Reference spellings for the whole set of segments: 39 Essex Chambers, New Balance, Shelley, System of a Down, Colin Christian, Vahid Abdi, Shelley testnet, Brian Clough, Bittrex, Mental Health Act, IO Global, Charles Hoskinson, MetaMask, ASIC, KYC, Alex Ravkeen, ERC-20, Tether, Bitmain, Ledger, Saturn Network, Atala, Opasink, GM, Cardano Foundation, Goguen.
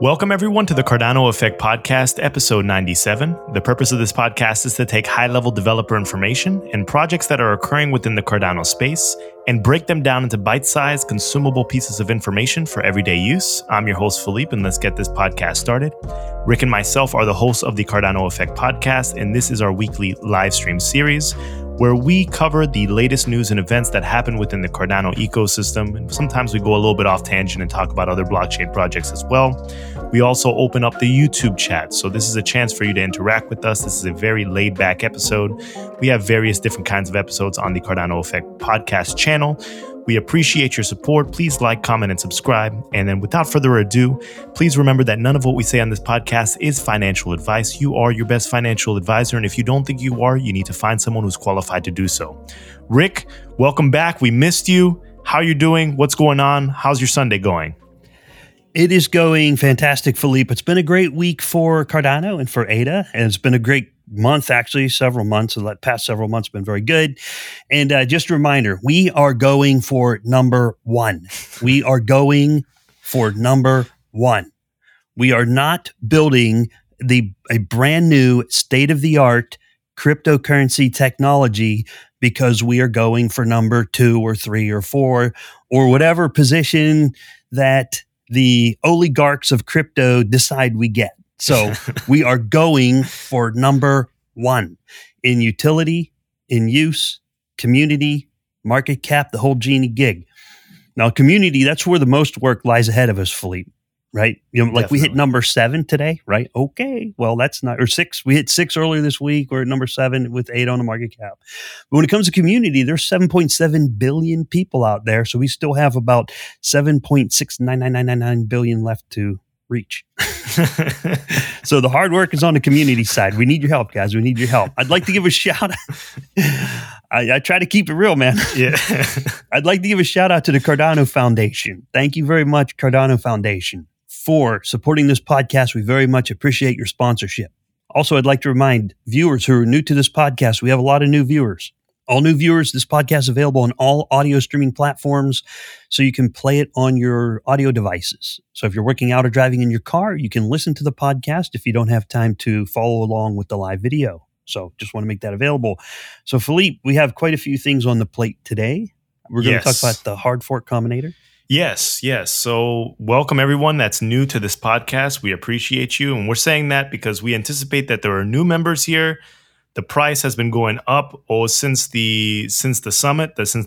Welcome everyone to the Cardano Effect Podcast, episode 97. The purpose of this podcast is to take high-level developer information and projects that are occurring within the Cardano space and break them down into bite-sized, consumable pieces of information for everyday use. I'm your host, Philippe, and let's get this podcast started. Rick and myself are the hosts of the Cardano Effect Podcast, and this is our weekly live stream series where we cover the latest news and events that happen within the Cardano ecosystem. And sometimes we go a little bit off tangent and talk about other blockchain projects as well. We also open up the YouTube chat. So this is a chance for you to interact with us. This is a very laid back episode. We have various different kinds of episodes on the Cardano Effect Podcast channel. We appreciate your support. Please like, comment, and subscribe. And then without further ado, please remember that none of what we say on this podcast is financial advice. You are your best financial advisor. And if you don't think you are, you need to find someone who's qualified to do so. Rick, welcome back. We missed you. How are you doing? What's going on? How's your Sunday going? It is going fantastic, Philippe. It's been a great week for Cardano and for ADA. And it's been a great month, actually, several months. The past several months have been very good. And just a reminder, we are going for number one. We are going for number one. We are not building a brand new state-of-the-art cryptocurrency technology because we are going for number two or three or four or whatever position that the oligarchs of crypto decide we get. So we are going for number one in utility, in use, community, market cap, the whole genie gig. Now, community, that's where the most work lies ahead of us, Philippe, right? You know, like Definitely. We hit number 7 today, right? Okay, well, that's not, or 6. We hit 6 earlier this week. We're at number 7 with 8 on the market cap. But when it comes to community, there's 7.7 billion people out there. So we still have about 7.69999 billion left to reach. So the hard work is on the community side. We need your help, guys. We need your help. I'd like to give a shout out. I try to keep it real, man. Yeah. I'd like to give a shout out to the Cardano Foundation. Thank you very much, Cardano Foundation, for supporting this podcast. We very much appreciate your sponsorship. Also, I'd like to remind viewers who are new to this podcast, we have a lot of new viewers. All new viewers, this podcast is available on all audio streaming platforms, so you can play it on your audio devices. So if you're working out or driving in your car, you can listen to the podcast if you don't have time to follow along with the live video. So just want to make that available. So Philippe, we have quite a few things on the plate today. We're going to talk about the Hard Fork Combinator. Yes. So welcome everyone that's new to this podcast. We appreciate you. And we're saying that because we anticipate that there are new members here. The price has been going up since the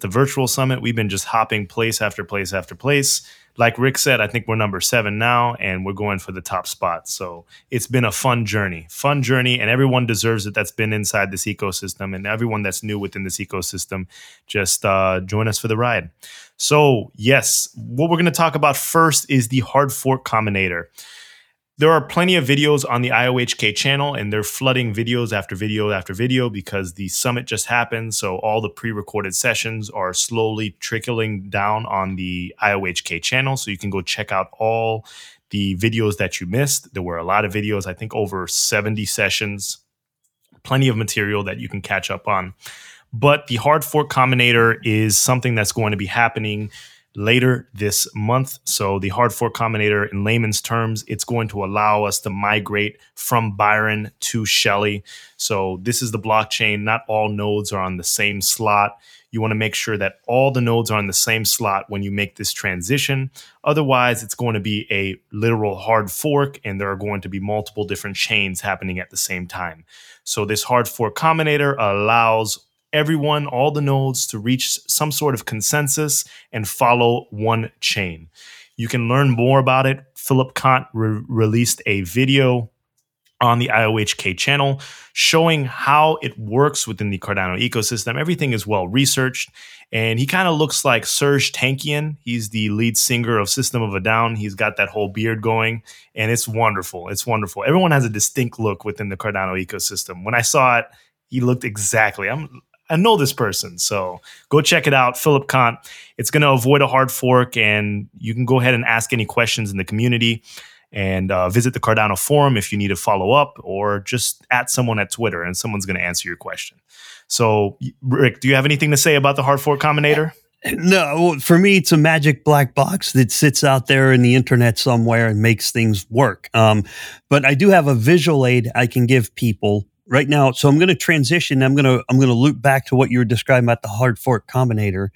virtual summit. We've been just hopping place after place after place. Like Rick said, I think we're number 7 now, and we're going for the top spot. So it's been a fun journey, and everyone deserves it that's been inside this ecosystem, and everyone that's new within this ecosystem, just join us for the ride. So yes, what we're going to talk about first is the Hard Fork Combinator. There are plenty of videos on the IOHK channel, and they're flooding videos after video after video because the summit just happened. So all the pre-recorded sessions are slowly trickling down on the IOHK channel. So you can go check out all the videos that you missed. There were a lot of videos, I think over 70 sessions, plenty of material that you can catch up on. But the Hard Fork Combinator is something that's going to be happening later this month. So the Hard Fork Combinator, in layman's terms, it's going to allow us to migrate from Byron to Shelley. So this is the blockchain. Not all nodes are on the same slot. You want to make sure that all the nodes are on the same slot when you make this transition. Otherwise, it's going to be a literal hard fork, and there are going to be multiple different chains happening at the same time. So this Hard Fork Combinator allows everyone, all the nodes, to reach some sort of consensus and follow one chain. You can learn more about it. Philip Kant released a video on the IOHK channel showing how it works within the Cardano ecosystem. Everything is well researched, and he kind of looks like Serge Tankian. He's the lead singer of System of a Down. He's got that whole beard going, and it's wonderful. It's wonderful. Everyone has a distinct look within the Cardano ecosystem. When I saw it, he looked exactly. I know this person, so go check it out, Philip Kant. It's going to avoid a hard fork, and you can go ahead and ask any questions in the community, and visit the Cardano forum if you need to follow up, or just at someone at Twitter, and someone's going to answer your question. So, Rick, do you have anything to say about the Hard Fork Combinator? No, for me, it's a magic black box that sits out there in the internet somewhere and makes things work. But I do have a visual aid I can give people right now. So I'm going to transition. I'm going to loop back to what you were describing about the hard fork combinator.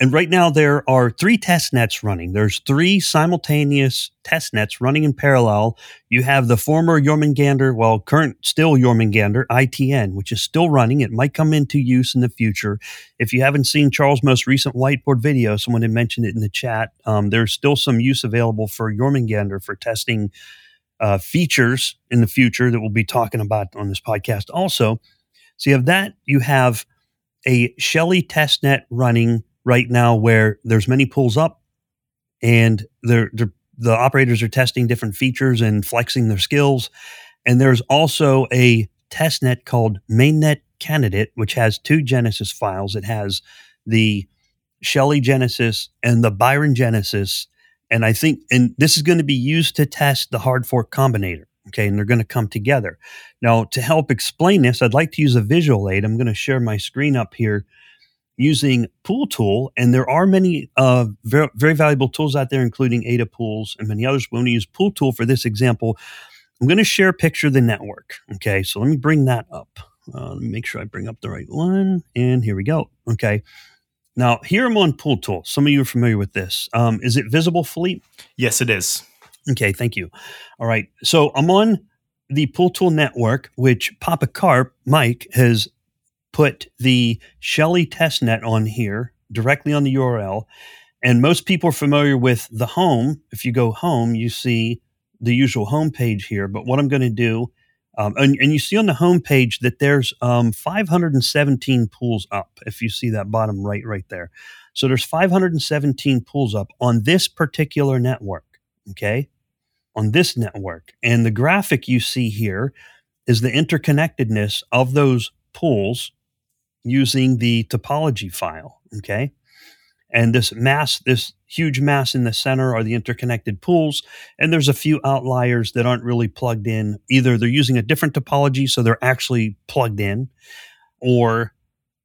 And right now there are three test nets running. There's three simultaneous test nets running in parallel. You have the former Jormungandr, well, current still Jormungandr, ITN, which is still running. It might come into use in the future. If you haven't seen Charles' most recent whiteboard video, someone had mentioned it in the chat. There's still some use available for Jormungandr for testing features in the future that we'll be talking about on this podcast also. So you have that. You have a Shelley testnet running right now where there's many pools up and the operators are testing different features and flexing their skills. And there's also a testnet called Mainnet Candidate, which has two Genesis files. It has the Shelley Genesis and the Byron Genesis. And I think, and this is going to be used to test the hard fork combinator. Okay. And they're going to come together. Now, to help explain this, I'd like to use a visual aid. I'm going to share my screen up here using Pool Tool, and there are many very, very valuable tools out there, including ADA pools and many others. We're going to use Pool Tool for this example. I'm going to share a picture of the network. Okay, so let me bring that up. Let me make sure I bring up the right one, and here we go. Okay, now here I'm on Pool Tool. Some of you are familiar with this. Is it visible, Philippe? Yes, it is. Okay, thank you. All right, so I'm on the Pool Tool network, which Papa Carp, Mike, has put the Shelley testnet on here directly on the URL. And most people are familiar with the home. If you go home, you see the usual home page here. But what I'm going to do, and you see on the home page that there's 517 pools up, if you see that bottom right there. So there's 517 pools up on this particular network, okay, on this network. And the graphic you see here is the interconnectedness of those pools using the topology file, okay? And this mass, this huge mass in the center are the interconnected pools, and there's a few outliers that aren't really plugged in. Either they're using a different topology, so they're actually plugged in, or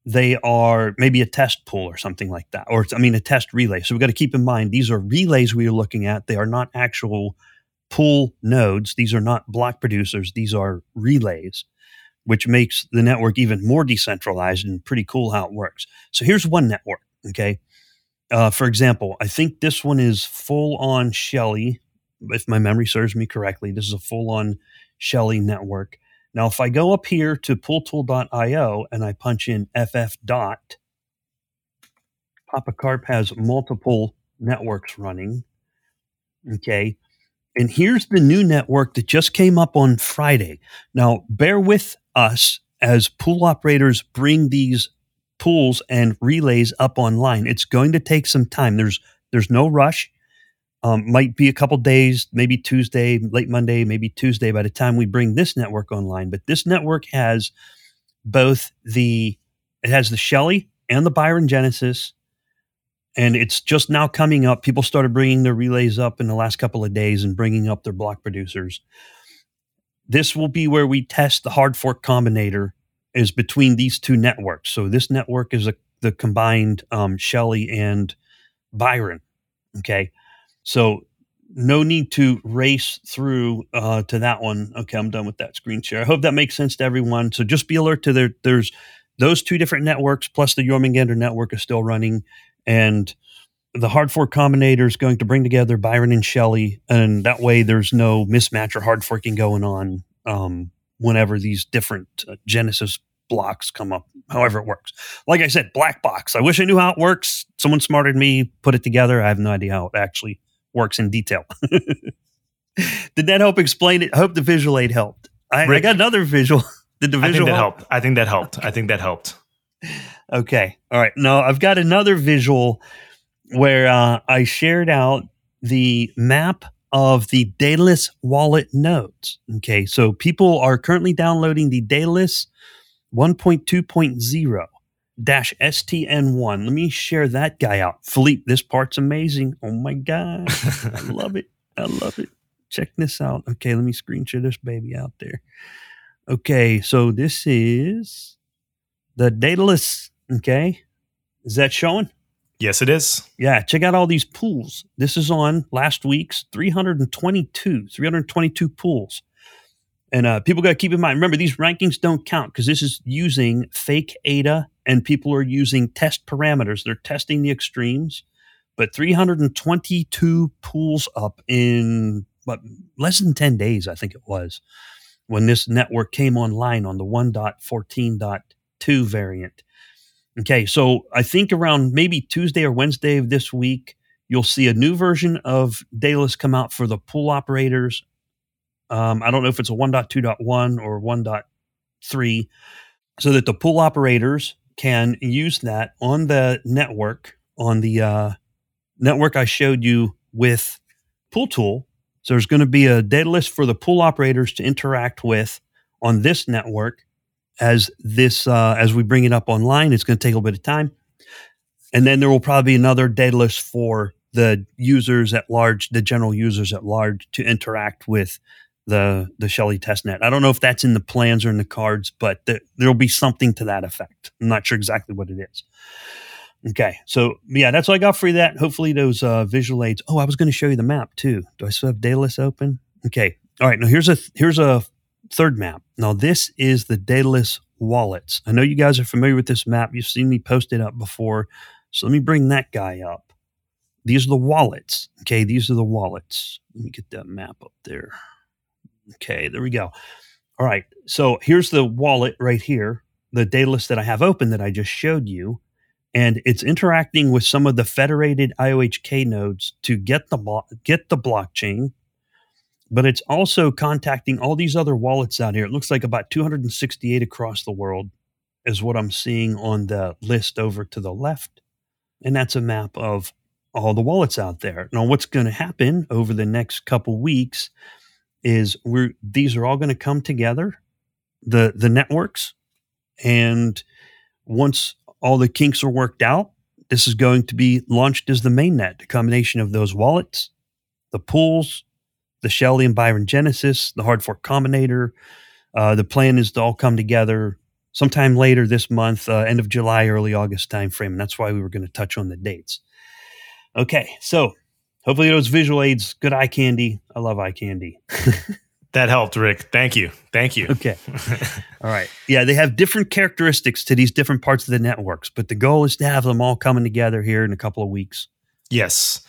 they are maybe a test pool or something like that, or a test relay. So we've got to keep in mind, these are relays we are looking at. They are not actual pool nodes. These are not block producers. These are relays, which makes the network even more decentralized and pretty cool how it works. So here's one network, okay? For example, I think this one is full-on Shelley, if my memory serves me correctly. This is a full-on Shelley network. Now, if I go up here to pooltool.io and I punch in FF dot, Papa Carp has multiple networks running, okay? And here's the new network that just came up on Friday. Now, bear with us as pool operators bring these pools and relays up online. It's going to take some time. There's no rush. Might be a couple days, maybe Tuesday, late Monday, maybe Tuesday by the time we bring this network online. But this network has both the Shelley and the Byron Genesis. And it's just now coming up. People started bringing their relays up in the last couple of days and bringing up their block producers. This will be where we test the hard fork combinator is between these two networks. So this network is the combined Shelley and Byron. Okay. So no need to race through to that one. Okay. I'm done with that screen share. I hope that makes sense to everyone. So just be alert to there's those two different networks plus the Jormungandr network is still running. And the hard fork combinator is going to bring together Byron and Shelley, and that way there's no mismatch or hard forking going on whenever these different Genesis blocks come up, however it works. Like I said, black box. I wish I knew how it works. Someone smarter than me put it together. I have no idea how it actually works in detail. Did that help explain it? I hope the visual aid helped. I got another visual. Did the visual help? I think that helped. I think that helped. Okay. All right. Now I've got another visual where I shared out the map of the Daedalus wallet nodes. Okay. So people are currently downloading the Daedalus 1.2.0-STN1. Let me share that guy out. Philippe, this part's amazing. Oh my God. I love it. I love it. Check this out. Okay. Let me screen share this baby out there. Okay. So this is the Daedalus, okay? Is that showing? Yes, it is. Yeah, check out all these pools. This is on last week's 322 pools. And people got to keep in mind, remember, these rankings don't count because this is using fake ADA and people are using test parameters. They're testing the extremes. But 322 pools up in less than 10 days, I think it was, when this network came online on the 1.14.2 variant. Okay, so I think around maybe Tuesday or Wednesday of this week, you'll see a new version of Daedalus come out for the pool operators. I don't know if it's a 1.2.1 or 1.3, so that the pool operators can use that on the network, on the network I showed you with Pool Tool. So there's going to be a Daedalus for the pool operators to interact with on this network. As we bring it up online, it's going to take a little bit of time. And then there will probably be another Daedalus for the users at large, the general users at large, to interact with the Shelley testnet. I don't know if that's in the plans or in the cards, but there'll be something to that effect. I'm not sure exactly what it is. Okay. So yeah, that's all I got for you. That hopefully those visual aids. Oh, I was going to show you the map too. Do I still have Daedalus open? Okay. All right. Now here's a third map. Now this is the Daedalus wallets. I know you guys are familiar with this map. You've seen me post it up before. So let me bring that guy up. These are the wallets. Okay. These are the wallets. Let me get that map up there. Okay. There we go. All right. So here's the wallet right here. The Daedalus that I have open that I just showed you. And it's interacting with some of the federated IOHK nodes to get the blockchain, but it's also contacting all these other wallets out here. It looks like about 268 across the world is what I'm seeing on the list over to the left. And that's a map of all the wallets out there. Now, what's going to happen over the next couple weeks is these are all going to come together, the networks, and once all the kinks are worked out, this is going to be launched as the mainnet, a combination of those wallets, the pools, the Shelley and Byron Genesis, the Hard Fork Combinator. The plan is to all come together sometime later this month, end of July, early August timeframe. And that's why we were going to touch on the dates. Okay, so hopefully those visual aids, good eye candy. I love eye candy. That helped, Rick. Thank you. Okay. All right. Yeah, they have different characteristics to these different parts of the networks, but the goal is to have them all coming together here in a couple of weeks. Yes.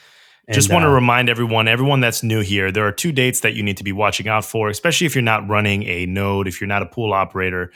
And just want to remind everyone that's new here, there are two dates that you need to be watching out for, especially if you're not running a node, if you're not a pool operator.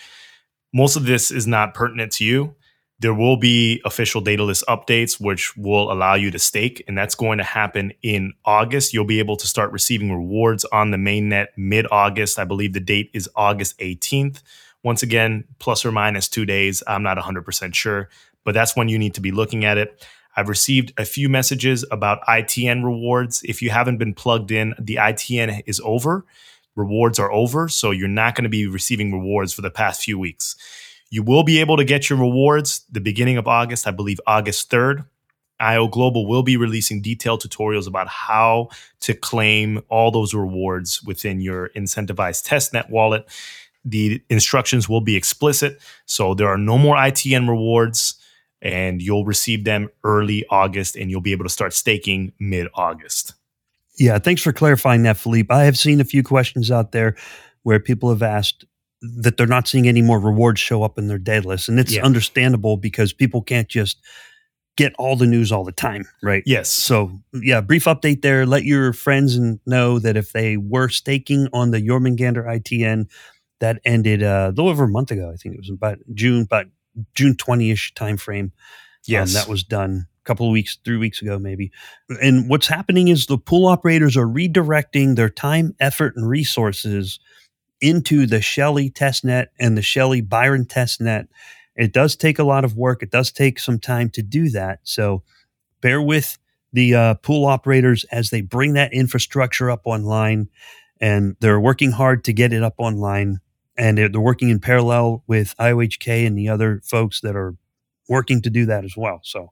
Most of this is not pertinent to you. There will be official Daedalus updates, which will allow you to stake, and that's going to happen in August. You'll be able to start receiving rewards on the mainnet mid-August. I believe the date is August 18th. Once again, plus or minus 2 days. I'm not 100% sure, but that's when you need to be looking at it. I've received a few messages about ITN rewards. If you haven't been plugged in, the ITN is over. Rewards are over, so you're not going to be receiving rewards for the past few weeks. You will be able to get your rewards the beginning of August, I believe August 3rd. IO Global will be releasing detailed tutorials about how to claim all those rewards within your Incentivized Testnet wallet. The instructions will be explicit, so there are no more ITN rewards, and you'll receive them early August, and you'll be able to start staking mid-August. Yeah, thanks for clarifying that, Philippe. I have seen a few questions out there where people have asked that they're not seeing any more rewards show up in their Daedalus, and it's understandable because people can't just get all the news all the time, right? Yes. So, yeah, brief update there. Let your friends know that if they were staking on the Jormungandr ITN, that ended a little over a month ago. I think it was about June 20-ish timeframe. Yes. That was done a couple of weeks, 3 weeks ago maybe. And what's happening is the pool operators are redirecting their time, effort, and resources into the Shelley testnet and the Shelley Byron testnet. It does take a lot of work. It does take some time to do that. So bear with the pool operators as they bring that infrastructure up online, and they're working hard to get it up online. And they're working in parallel with IOHK and the other folks that are working to do that as well. So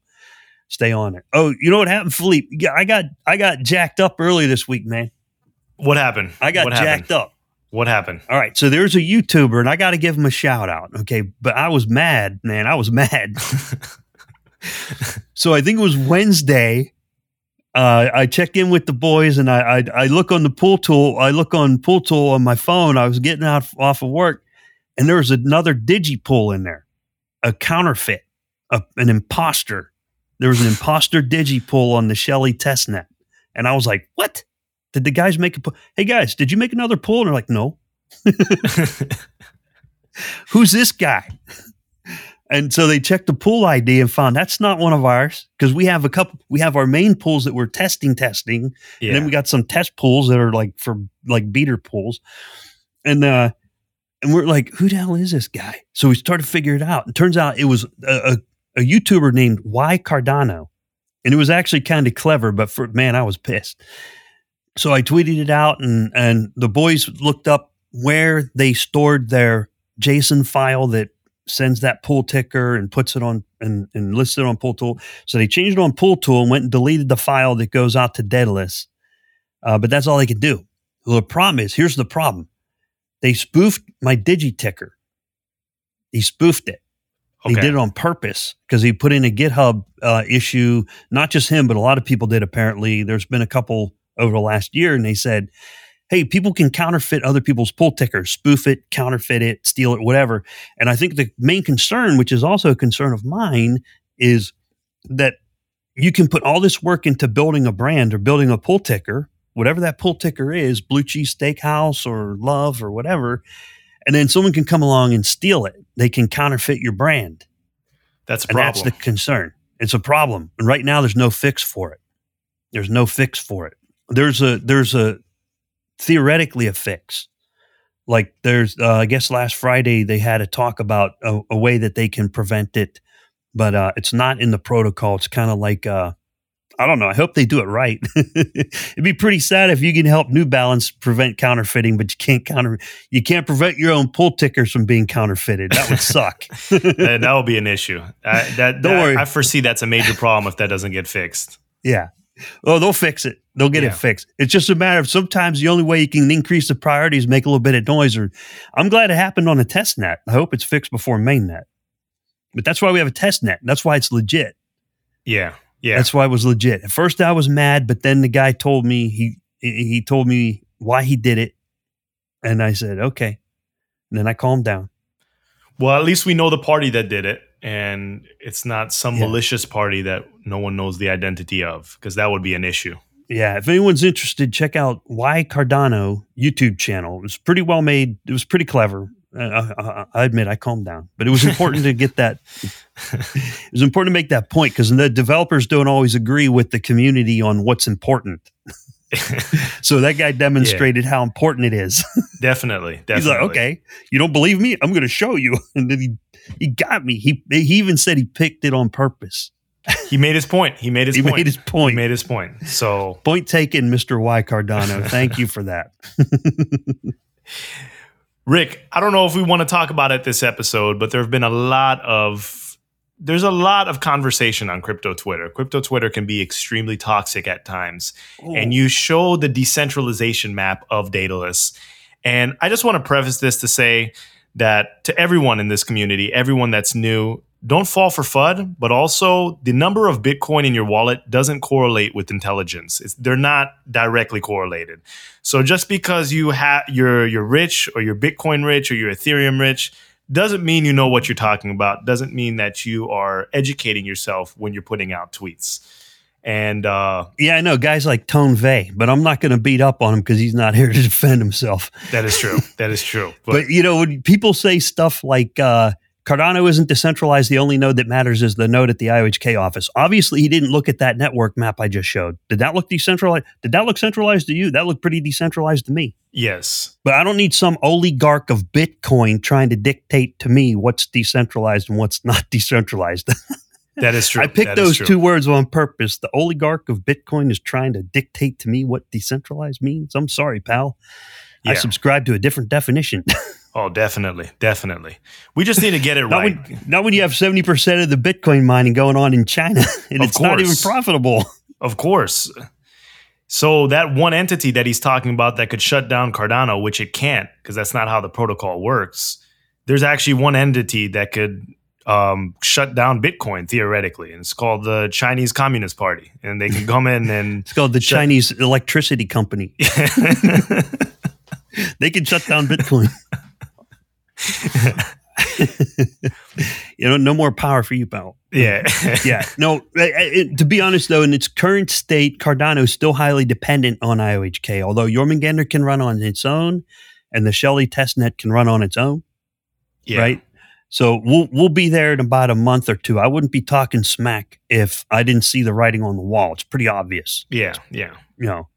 stay on it. Oh, you know what happened, Philippe? Yeah, I got jacked up early this week, man. What happened? What happened? All right. So there's a YouTuber, and I got to give him a shout out. Okay. But I was mad, man. So I think it was Wednesday. I check in with the boys, and I look on the Pool Tool. I look on Pool Tool on my phone. I was getting off of work, and there was another DigiPool in there, a counterfeit, an imposter. There was an imposter DigiPool on the Shelley testnet, and I was like, "What? Did the guys make a pool? Hey guys, did you make another pool?" And they're like, "No." Who's this guy? And so they checked the pool ID and found that's not one of ours, because we have a couple. We have our main pools that we're testing, yeah. And then we got some test pools that are like for like beater pools, and we're like, who the hell is this guy? So we started to figure it out. It turns out it was a YouTuber named Why Cardano, and it was actually kind of clever. But I was pissed. So I tweeted it out, and the boys looked up where they stored their JSON file that sends that pool ticker and puts it on and lists it on Pool Tool. So they changed it on Pool Tool and went and deleted the file that goes out to Daedalus. But that's all they could do. Well, here's the problem. They spoofed my DigiTicker. He spoofed it. Okay. He did it on purpose because he put in a GitHub issue. Not just him, but a lot of people did apparently. There's been a couple over the last year, and they said, hey, people can counterfeit other people's pool tickers, spoof it, counterfeit it, steal it, whatever. And I think the main concern, which is also a concern of mine, is that you can put all this work into building a brand or building a pool ticker, whatever that pool ticker is, Blue Cheese Steakhouse or Love or whatever, and then someone can come along and steal it. They can counterfeit your brand. That's a problem. And that's the concern. It's a problem. And right now, there's no fix for it. There's theoretically a fix. Like there's, I guess last Friday they had a talk about a way that they can prevent it, but it's not in the protocol. It's kind of like, I don't know. I hope they do it right. It'd be pretty sad if you can help New Balance prevent counterfeiting, but you can't prevent your own pull tickers from being counterfeited. That would suck. That would be an issue. Don't worry. I foresee that's a major problem if that doesn't get fixed. Yeah. Oh, they'll fix it. They'll get it fixed. It's just a matter of sometimes the only way you can increase the priority is make a little bit of noise. Or I'm glad it happened on a test net. I hope it's fixed before mainnet. But that's why we have a test net. That's why it's legit. Yeah. Yeah. That's why it was legit. At first I was mad, but then the guy told me he told me why he did it. And I said, okay. And then I calmed down. Well, at least we know the party that did it. And it's not some malicious party that no one knows the identity of, because that would be an issue. Yeah. If anyone's interested, check out Why Cardano YouTube channel. It was pretty well made. It was pretty clever. I admit I calmed down, but it was important to get that. It was important to make that point, because the developers don't always agree with the community on what's important. So that guy demonstrated how important it is. Definitely. He's like, okay, you don't believe me? I'm going to show you. And then he got me. He even said he picked it on purpose. He made his point. So point taken, Mr. Y Cardano. Thank you for that. Rick, I don't know if we want to talk about it this episode, but there's a lot of conversation on crypto Twitter. Crypto Twitter can be extremely toxic at times. Ooh. And you show the decentralization map of Daedalus. And I just want to preface this to say that to everyone in this community, everyone that's new, don't fall for FUD, but also the number of Bitcoin in your wallet doesn't correlate with intelligence. They're not directly correlated. So just because you're rich, or you're Bitcoin rich, or you're Ethereum rich, doesn't mean you know what you're talking about. Doesn't mean that you are educating yourself when you're putting out tweets. And yeah, I know guys like Tone Vey, but I'm not going to beat up on him because he's not here to defend himself. That is true. But you know, when people say stuff like Cardano isn't decentralized, the only node that matters is the node at the IOHK office. Obviously, he didn't look at that network map I just showed. Did that look decentralized? Did that look centralized to you? That looked pretty decentralized to me. Yes. But I don't need some oligarch of Bitcoin trying to dictate to me what's decentralized and what's not decentralized. That is true. I picked those two words on purpose. The oligarch of Bitcoin is trying to dictate to me what decentralized means. I'm sorry, pal. Yeah. I subscribe to a different definition. Oh, definitely. We just need to get it right. Not when you have 70% of the Bitcoin mining going on in China, and it's not even profitable. Of course. So that one entity that he's talking about that could shut down Cardano, which it can't, because that's not how the protocol works. There's actually one entity that could shut down Bitcoin theoretically, and it's called the Chinese Communist Party, and they can come in and it's called the Chinese Electricity Company. They can shut down Bitcoin. You know, no more power for you, pal. Yeah. Yeah. No, to be honest, though, in its current state, Cardano is still highly dependent on IOHK, although Jormungandr can run on its own and the Shelley testnet can run on its own. Yeah. Right? So we'll be there in about a month or two. I wouldn't be talking smack if I didn't see the writing on the wall. It's pretty obvious. Yeah. Yeah. You know.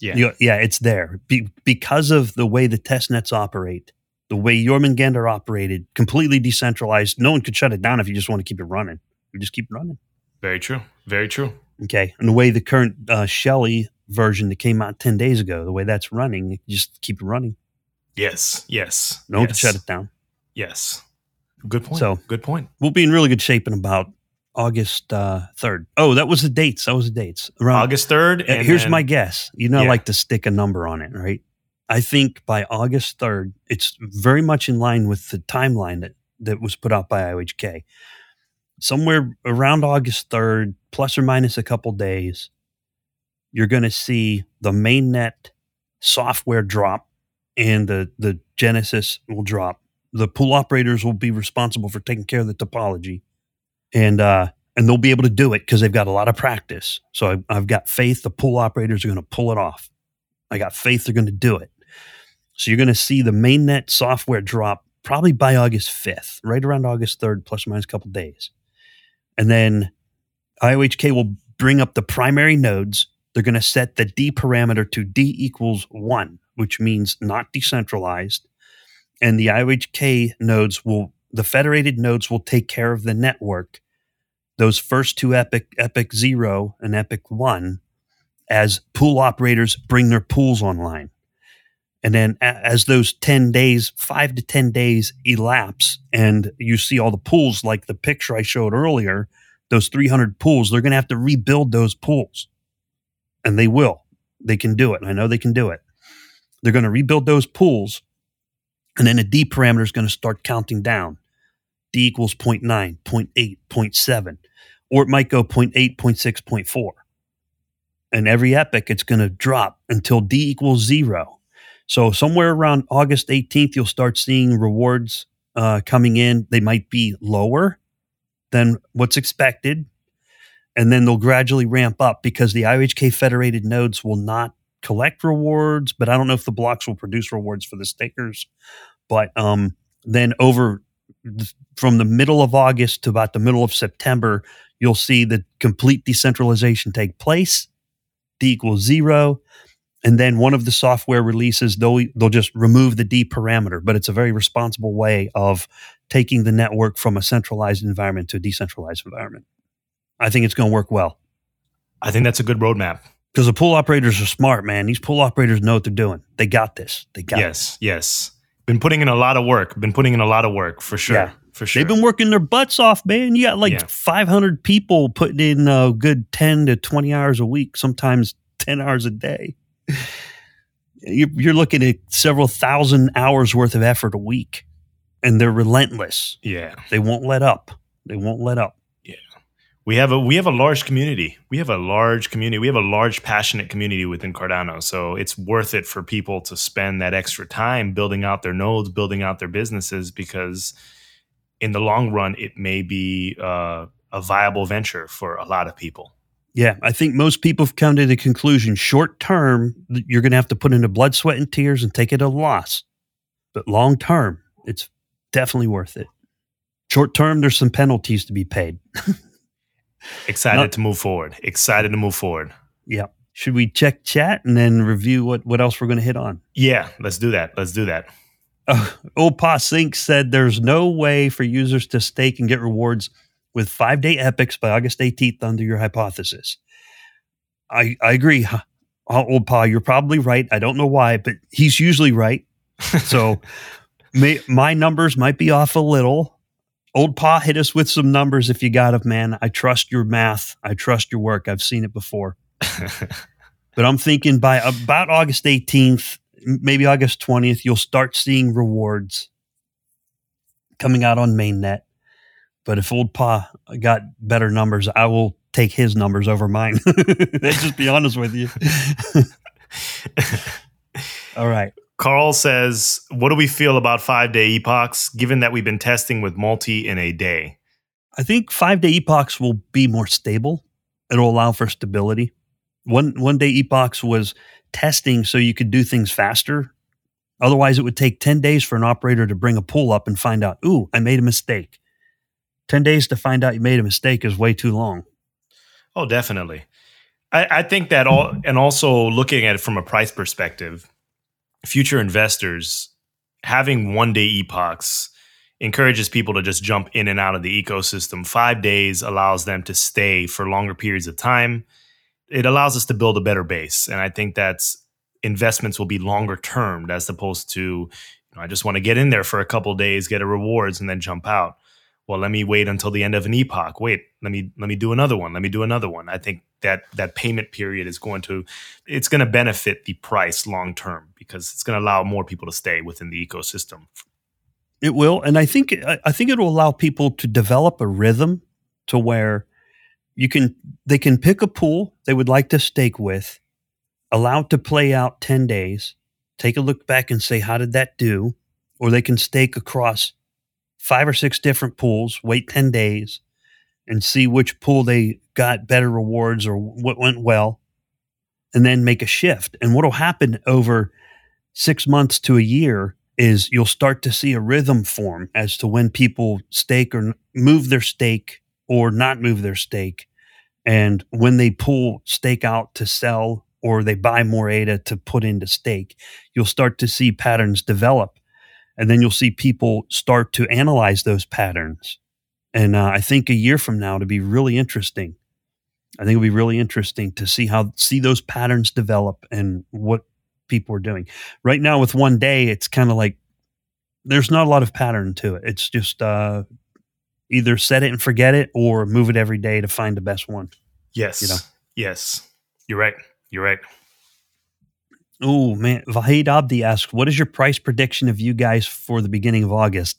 Yeah. Yeah, it's there. Because of the way the testnets operate, the way Jormungandr operated, completely decentralized. No one could shut it down if you just want to keep it running. You just keep running. Very true. Very true. Okay. And the way the current Shelley version that came out 10 days ago, the way that's running, you just keep it running. Yes. Yes. No one can shut it down. Yes. Good point. So, good point. We'll be in really good shape in about August 3rd. Oh, that was the dates. Around August 3rd. And here's my guess. You know, I like to stick a number on it, right? I think by August 3rd, it's very much in line with the timeline that was put out by IOHK. Somewhere around August 3rd, plus or minus a couple days, you're going to see the mainnet software drop and the Genesis will drop. The pool operators will be responsible for taking care of the topology. And they'll be able to do it because they've got a lot of practice. So I've got faith the pool operators are going to pull it off. I got faith they're going to do it. So you're going to see the mainnet software drop probably by August 5th, right around August 3rd, plus or minus a couple of days. And then IOHK will bring up the primary nodes. They're going to set the D parameter to D equals 1, which means not decentralized. And the IOHK nodes the federated nodes will take care of the network. Those first two Epic 0 and Epic 1, as pool operators bring their pools online. And then as those 5 to 10 days elapse and you see all the pools, like the picture I showed earlier, those 300 pools, they're going to have to rebuild those pools. And they will. They can do it. I know they can do it. They're going to rebuild those pools. And then a D parameter is going to start counting down. D equals 0.9, 0.8, 0.7. Or it might go 0.8, 0.6, 0.4. And every epoch, it's going to drop until D equals 0. So somewhere around August 18th, you'll start seeing rewards coming in. They might be lower than what's expected. And then they'll gradually ramp up because the IOHK federated nodes will not collect rewards, but I don't know if the blocks will produce rewards for the stakers. But then from the middle of August to about the middle of September, you'll see the complete decentralization take place. D equals 0. And then one of the software releases, they'll just remove the D parameter, but it's a very responsible way of taking the network from a centralized environment to a decentralized environment. I think it's going to work well. I think that's a good roadmap. Because the pool operators are smart, man. These pool operators know what they're doing. They got this. Yes. Been putting in a lot of work. For sure. Yeah. For sure. They've been working their butts off, man. You got 500 people putting in a good 10 to 20 hours a week, sometimes 10 hours a day. You're looking at several thousand hours worth of effort a week, and they're relentless. Yeah. They won't let up. Yeah. We have a large community. We have a large, passionate community within Cardano. So it's worth it for people to spend that extra time building out their nodes, building out their businesses, because in the long run, it may be a viable venture for a lot of people. Yeah, I think most people have come to the conclusion, short term, you're going to have to put in the blood, sweat, and tears and take it a loss. But long term, it's definitely worth it. Short term, there's some penalties to be paid. Excited to move forward. Yeah. Should we check chat and then review what else we're going to hit on? Yeah, let's do that. Opasink said there's no way for users to stake and get rewards with 5-day epics by August 18th under your hypothesis. I agree, Opa, you're probably right. I don't know why, but he's usually right. So my numbers might be off a little. Old Pa, hit us with some numbers if you got them, man. I trust your math. I trust your work. I've seen it before. But I'm thinking by about August 18th, maybe August 20th, you'll start seeing rewards coming out on mainnet. But if old Pa got better numbers, I will take his numbers over mine. Let's just be honest with you. All right. Carl says, what do we feel about 5-day epochs, given that we've been testing with multi in a day? I think 5-day epochs will be more stable. It'll allow for stability. One day epochs was testing so you could do things faster. Otherwise, it would take 10 days for an operator to bring a pool up and find out, ooh, I made a mistake. 10 days to find out you made a mistake is way too long. Oh, definitely. I think that all, and also looking at it from a price perspective, future investors, having 1-day epochs encourages people to just jump in and out of the ecosystem. 5 days allows them to stay for longer periods of time. It allows us to build a better base. And I think that's investments will be longer termed as opposed to, you know, I just want to get in there for a couple of days, get a rewards, and then jump out. Well, let me wait until the end of an epoch. Wait, let me do another one. Let me do another one. I think that payment period is going to benefit the price long term because it's going to allow more people to stay within the ecosystem. It will, and I think it will allow people to develop a rhythm to where they can pick a pool they would like to stake with, allow it to play out 10 days, take a look back and say, how did that do? Or they can stake across 5 or 6 different pools, wait 10 days, and see which pool they got better rewards or what went well, and then make a shift. And what will happen over 6 months to a year is you'll start to see a rhythm form as to when people stake or move their stake or not move their stake, and when they pull stake out to sell or they buy more ADA to put into stake. You'll start to see patterns develop. And then you'll see people start to analyze those patterns. And I think a year from now, it'll be really interesting. I think it'll be really interesting to see those patterns develop and what people are doing. Right now with 1 day, it's kind of like there's not a lot of pattern to it. It's just either set it and forget it or move it every day to find the best one. Yes. You know? Yes. You're right. Oh, man. Vahid Abdi asks, what is your price prediction of you guys for the beginning of August?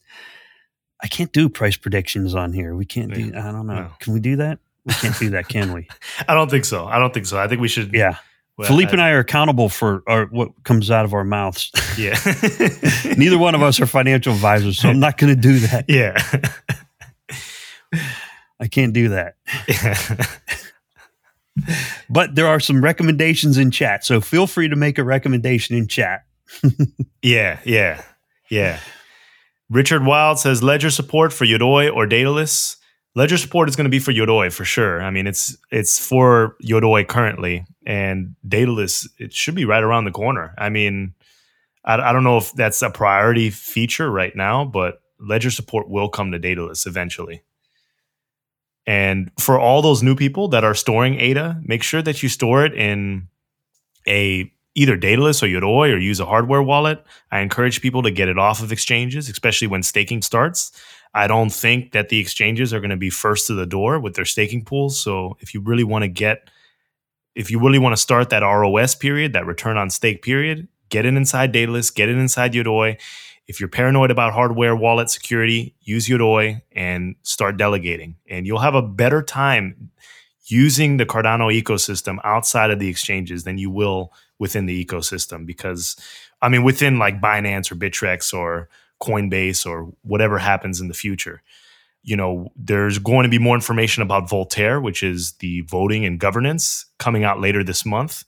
I can't do price predictions on here. We can't do, I don't know. No. Can we do that? We can't do that, can we? I don't think so. I think we should. Yeah. Well, Philippe and I are accountable for what comes out of our mouths. Yeah. Neither one of us are financial advisors, so I'm not going to do that. Yeah. I can't do that. Yeah. But there are some recommendations in chat, so feel free to make a recommendation in chat. Yeah. Richard Wild says, Ledger support for Yoroi or Daedalus. Ledger support is going to be for Yoroi for sure. I mean, it's for Yoroi currently, and Daedalus, it should be right around the corner. I mean, I don't know if that's a priority feature right now, but Ledger support will come to Daedalus eventually. And for all those new people that are storing ADA, make sure that you store it in either Daedalus or Yoroi or use a hardware wallet. I encourage people to get it off of exchanges, especially when staking starts. I don't think that the exchanges are going to be first to the door with their staking pools. So if you really want to start that ROS period, that return on stake period, get it inside Daedalus, get it inside Yoroi. If you're paranoid about hardware, wallet, security, use Yoroi and start delegating. And you'll have a better time using the Cardano ecosystem outside of the exchanges than you will within the ecosystem. Because, I mean, within like Binance or Bittrex or Coinbase or whatever happens in the future, you know, there's going to be more information about Voltaire, which is the voting and governance coming out later this month.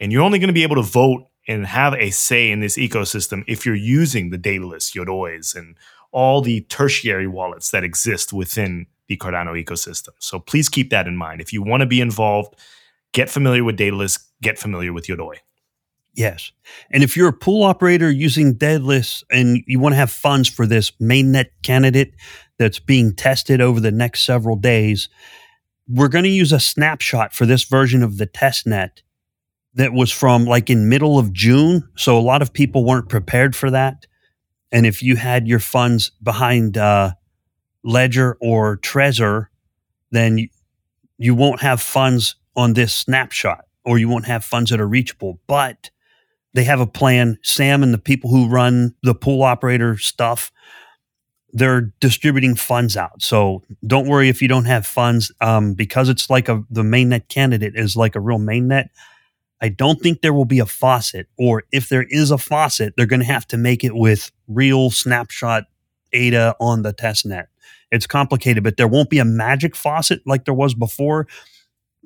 And you're only going to be able to vote and have a say in this ecosystem if you're using the Daedalus, Yorois, and all the tertiary wallets that exist within the Cardano ecosystem. So please keep that in mind. If you want to be involved, get familiar with Daedalus, get familiar with Yoroi. Yes. And if you're a pool operator using Daedalus and you want to have funds for this mainnet candidate that's being tested over the next several days, we're going to use a snapshot for this version of the testnet that was from like in middle of June. So a lot of people weren't prepared for that. And if you had your funds behind Ledger or Trezor, then you won't have funds on this snapshot, or you won't have funds that are reachable. But they have a plan. Sam and the people who run the pool operator stuff, they're distributing funds out. So don't worry if you don't have funds, because it's like the mainnet candidate is like a real mainnet. I don't think there will be a faucet, or if there is a faucet, they're going to have to make it with real snapshot ADA on the testnet. It's complicated, but there won't be a magic faucet like there was before,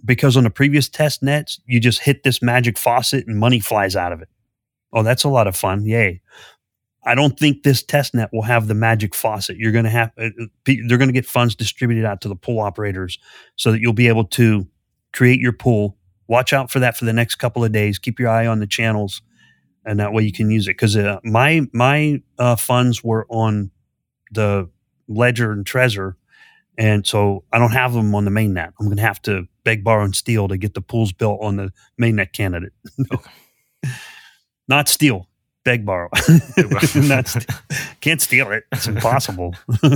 because on the previous testnets, you just hit this magic faucet and money flies out of it. Oh, that's a lot of fun. Yay. I don't think this testnet will have the magic faucet. You're going to have, they're going to get funds distributed out to the pool operators so that you'll be able to create your pool. Watch out for that for the next couple of days. Keep your eye on the channels, and that way you can use it. Because my funds were on the Ledger and Trezor, and so I don't have them on the mainnet. I'm going to have to beg, borrow, and steal to get the pools built on the mainnet candidate. Not steal. Beg, borrow. Can't steal it. It's impossible. All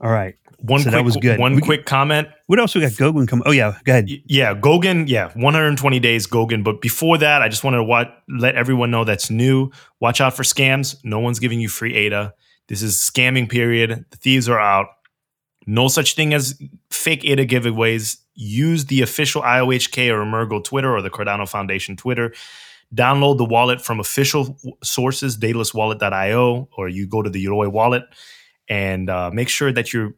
right. That was good. Quick comment. What else we got? Goguen come. Oh, yeah. Go ahead. Yeah. Goguen. Yeah. 120 days Goguen. But before that, I just wanted to let everyone know that's new. Watch out for scams. No one's giving you free ADA. This is scamming period. The thieves are out. No such thing as fake ADA giveaways. Use the official IOHK or Emergo Twitter or the Cardano Foundation Twitter. Download the wallet from official sources, daedaluswallet.io, or you go to the Yoroi wallet, and make sure that you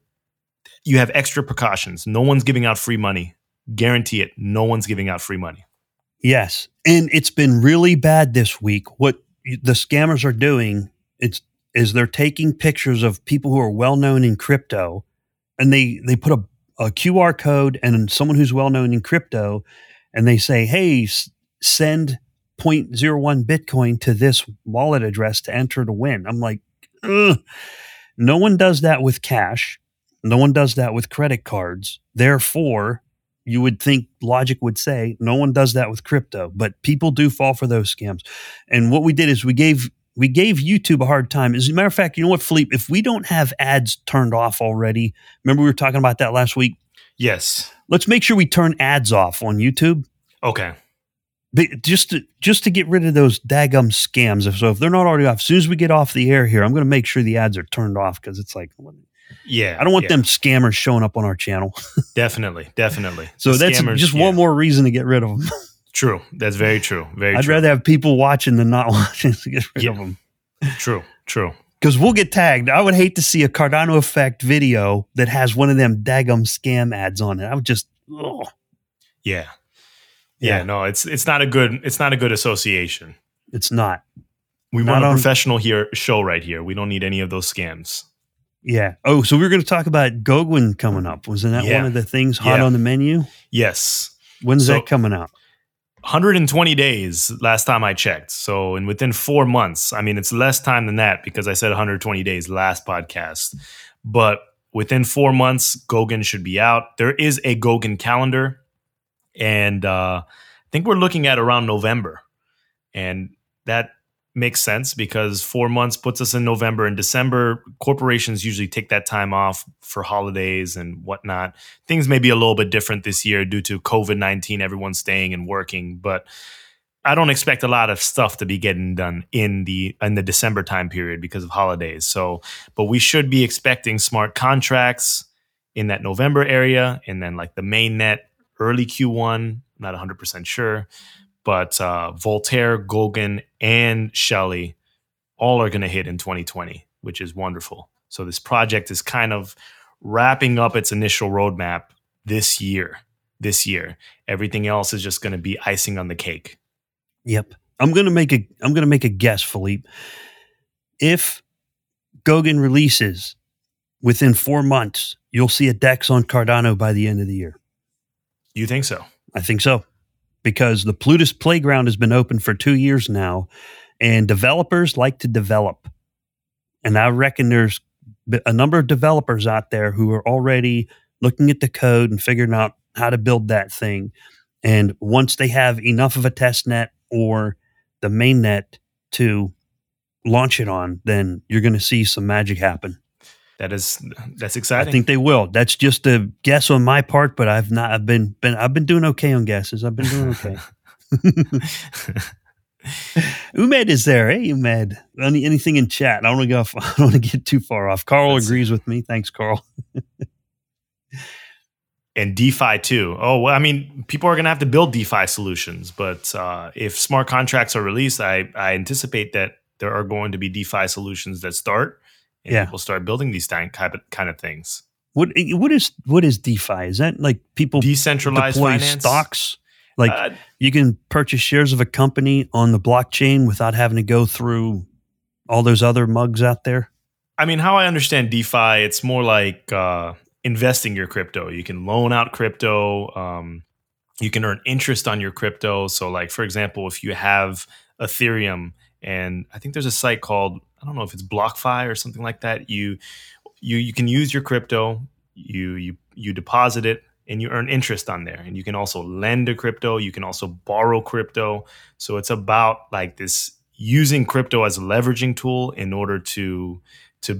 have extra precautions. No one's giving out free money. Guarantee it. No one's giving out free money. Yes, and it's been really bad this week. What the scammers are doing is they're taking pictures of people who are well-known in crypto, and they put a QR code and someone who's well-known in crypto, and they say, hey, send 0.01 Bitcoin to this wallet address to enter to win. I'm like, ugh. No one does that with cash. No one does that with credit cards. Therefore, you would think logic would say no one does that with crypto, but people do fall for those scams. And what we did is we gave YouTube a hard time. As a matter of fact, you know what, Philippe, if we don't have ads turned off already, remember we were talking about that last week? Yes. Let's make sure we turn ads off on YouTube. Okay. But just to get rid of those daggum scams. So if they're not already off, as soon as we get off the air here, I'm going to make sure the ads are turned off, because it's like, yeah, I don't want them scammers showing up on our channel. Definitely. So the that's scammers, just one more reason to get rid of them. True. That's very true. I'd rather have people watching than not watching to get rid of them. True. Because we'll get tagged. I would hate to see a Cardano Effect video that has one of them daggum scam ads on it. I would just, ugh. Yeah. Yeah, no, it's not a good association. It's not. We run a professional show right here. We don't need any of those scams. Yeah. Oh, so we were going to talk about Goguen coming up. Wasn't that one of the things hot on the menu? Yes. When's that coming up? 120 days last time I checked. So, and within 4 months, I mean, it's less time than that because I said 120 days last podcast. But within 4 months, Goguen should be out. There is a Goguen calendar. And I think we're looking at around November. And that makes sense because 4 months puts us in November and December. Corporations usually take that time off for holidays and whatnot. Things may be a little bit different this year due to COVID-19, everyone's staying and working. But I don't expect a lot of stuff to be getting done in the December time period because of holidays. So, but we should be expecting smart contracts in that November area, and then like the mainnet. Early Q1, not 100% sure, but Voltaire, Goguen, and Shelley all are going to hit in 2020, which is wonderful. So this project is kind of wrapping up its initial roadmap this year. Everything else is just going to be icing on the cake. Yep. I'm going to make a guess, Philippe. If Goguen releases within 4 months, you'll see a DEX on Cardano by the end of the year. You think so? I think so, because the Plutus Playground has been open for 2 years now, and developers like to develop. And I reckon there's a number of developers out there who are already looking at the code and figuring out how to build that thing. And once they have enough of a test net or the mainnet to launch it on, then you're going to see some magic happen. That's exciting. I think they will. That's just a guess on my part, but I've been doing okay on guesses. I've been doing okay. Umed is there. Hey, Umed. Anything in chat? I don't want to go off, I don't want to get too far off. Carl agrees with me. Thanks, Carl. And DeFi too. Oh, well, I mean, people are going to have to build DeFi solutions, but if smart contracts are released, I anticipate that there are going to be DeFi solutions that start, and people start building these kind of things. What is DeFi? Is that like people decentralized deploy finance? Stocks? Like you can purchase shares of a company on the blockchain without having to go through all those other mugs out there? I mean, how I understand DeFi, it's more like investing your crypto. You can loan out crypto. You can earn interest on your crypto. So like, for example, if you have Ethereum, and I think there's a site called, I don't know if it's BlockFi or something like that. You can use your crypto, you deposit it, and you earn interest on there. And you can also lend to crypto. You can also borrow crypto. So it's about like this using crypto as a leveraging tool in order to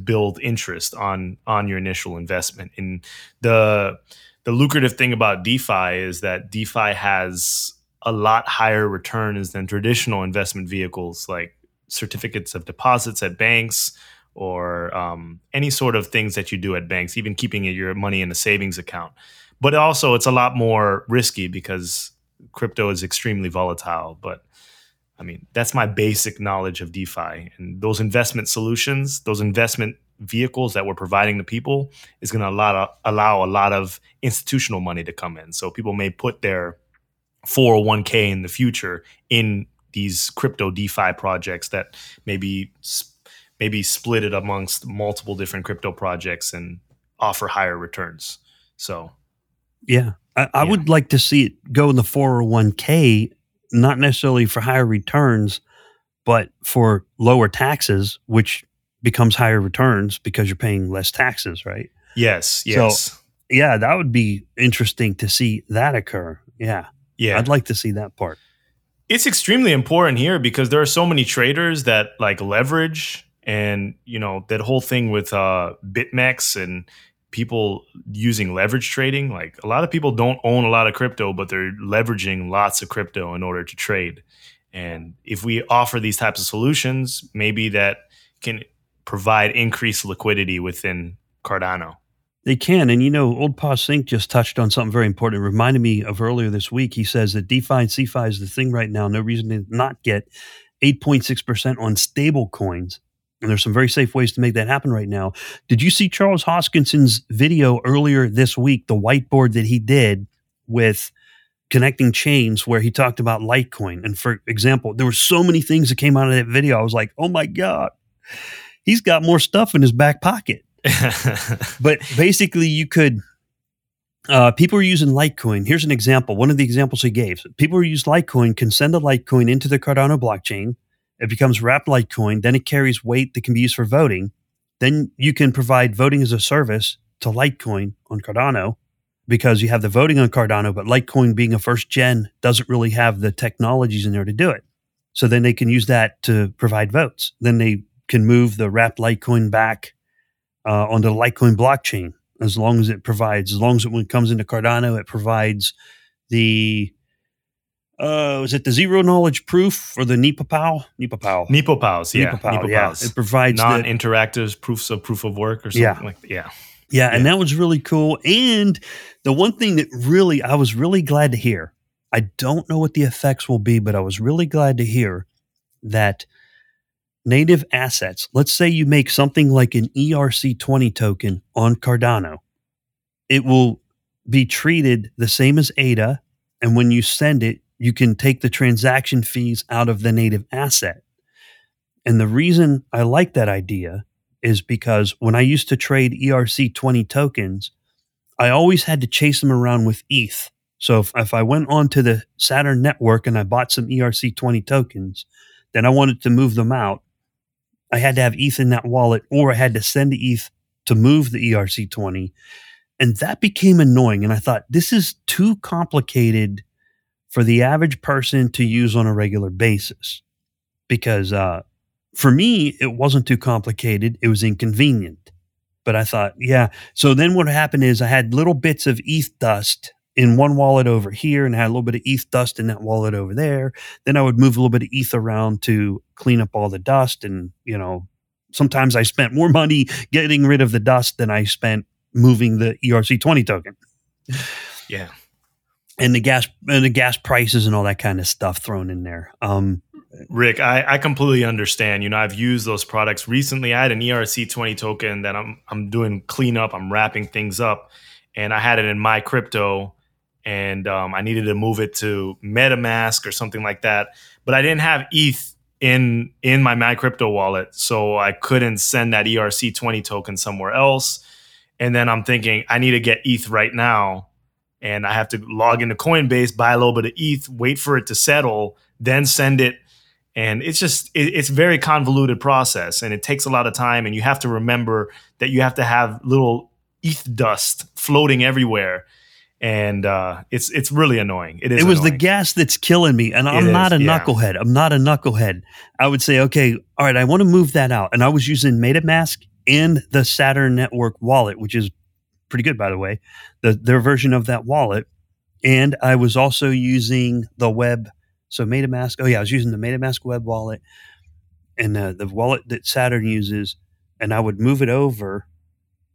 build interest on your initial investment. And the lucrative thing about DeFi is that DeFi has a lot higher returns than traditional investment vehicles like certificates of deposits at banks, or any sort of things that you do at banks, even keeping your money in a savings account. But also, it's a lot more risky because crypto is extremely volatile. But I mean, that's my basic knowledge of DeFi. And those investment solutions, those investment vehicles that we're providing to people is going to allow a lot of institutional money to come in. So people may put their 401k in the future in these crypto DeFi projects that maybe split it amongst multiple different crypto projects and offer higher returns. So, yeah, I would like to see it go in the 401k, not necessarily for higher returns, but for lower taxes, which becomes higher returns because you're paying less taxes, right? Yes. So, yeah, that would be interesting to see that occur. Yeah. I'd like to see that part. It's extremely important here because there are so many traders that like leverage. And, you know, that whole thing with BitMEX and people using leverage trading, like a lot of people don't own a lot of crypto, but they're leveraging lots of crypto in order to trade. And if we offer these types of solutions, maybe that can provide increased liquidity within Cardano. They can. And, you know, old Opasink just touched on something very important. It reminded me of earlier this week. He says that DeFi and CeFi is the thing right now. No reason to not get 8.6% on stable coins. And there's some very safe ways to make that happen right now. Did you see Charles Hoskinson's video earlier this week, the whiteboard that he did with connecting chains where he talked about Litecoin? And for example, there were so many things that came out of that video. I was like, oh my God, he's got more stuff in his back pocket. But basically you could, people are using Litecoin. Here's an example. One of the examples he gave, people who use Litecoin can send a Litecoin into the Cardano blockchain. It becomes wrapped Litecoin. Then it carries weight that can be used for voting. Then you can provide voting as a service to Litecoin on Cardano because you have the voting on Cardano, but Litecoin being a first gen doesn't really have the technologies in there to do it. So then they can use that to provide votes. Then they can move the wrapped Litecoin back onto the Litecoin blockchain as long as when it comes into Cardano, it provides the... was it the zero knowledge proof or the Nipopow? Nipopow. It provides non-interactive proofs of proof of work or something like that. Yeah. And that was really cool. And the one thing that really, I was really glad to hear, I don't know what the effects will be, but I was really glad to hear that native assets, let's say you make something like an ERC-20 token on Cardano, it will be treated the same as ADA. And when you send it, you can take the transaction fees out of the native asset. And the reason I like that idea is because when I used to trade ERC-20 tokens, I always had to chase them around with ETH. So if I went onto the Saturn Network and I bought some ERC-20 tokens, then I wanted to move them out. I had to have ETH in that wallet, or I had to send the ETH to move the ERC-20. And that became annoying. And I thought, this is too complicated for the average person to use on a regular basis, because for me, it wasn't too complicated. It was inconvenient. But I thought, yeah. So then what happened is I had little bits of ETH dust in one wallet over here and had a little bit of ETH dust in that wallet over there. Then I would move a little bit of ETH around to clean up all the dust. And, you know, sometimes I spent more money getting rid of the dust than I spent moving the ERC-20 token. Yeah. And the gas prices and all that kind of stuff thrown in there. Rick, I completely understand. You know, I've used those products recently. I had an ERC-20 token that I'm doing cleanup. I'm wrapping things up, and I had it in my crypto, and I needed to move it to MetaMask or something like that. But I didn't have ETH in my crypto wallet, so I couldn't send that ERC-20 token somewhere else. And then I'm thinking, I need to get ETH right now, and I have to log into Coinbase, buy a little bit of ETH, wait for it to settle, then send it. And it's just, it's very convoluted process, and it takes a lot of time, and you have to remember that you have to have little ETH dust floating everywhere. And it's really annoying. It was annoying. The gas that's killing me. And I'm not a knucklehead. I'm not a knucklehead. I would say, okay, all right, I want to move that out. And I was using MetaMask and the Saturn Network wallet, which is pretty good, by the way, their version of that wallet. And I was also using the web. So MetaMask, I was using the MetaMask web wallet and the wallet that Saturn uses, and I would move it over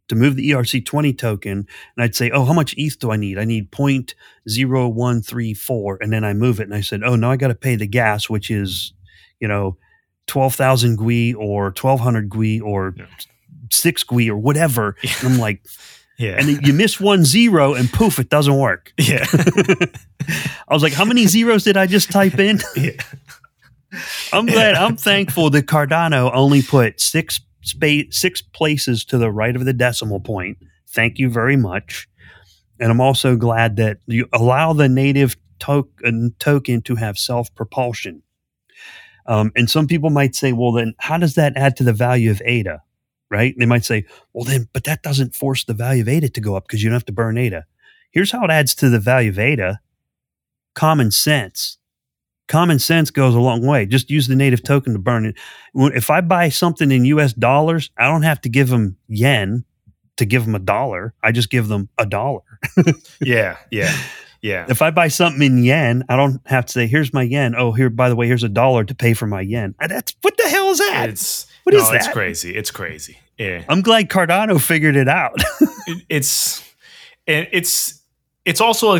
to move the ERC-20 token, and I'd say, how much ETH do I need? I need 0.0134, and then I move it, and I said, now I got to pay the gas, which is, 12,000 GUI or 1,200 GUI or 6 GUI or whatever, and I'm like... Yeah. And then you miss 1 0 and poof, it doesn't work. Yeah. I was like, how many zeros did I just type in? Yeah. I'm thankful that Cardano only put six places to the right of the decimal point. Thank you very much. And I'm also glad that you allow the native token to have self-propulsion. And some people might say, well, then how does that add to the value of ADA? Right? They might say, well, then, but that doesn't force the value of ADA to go up because you don't have to burn ADA. Here's how it adds to the value of ADA. Common sense. Common sense goes a long way. Just use the native token to burn it. If I buy something in US dollars, I don't have to give them yen to give them $1. I just give them $1. Yeah. If I buy something in yen, I don't have to say, here's my yen. Oh, here, by the way, here's $1 to pay for my yen. That's what the hell is that? What is that? It's crazy. Yeah. I'm glad Cardano figured it out. It's also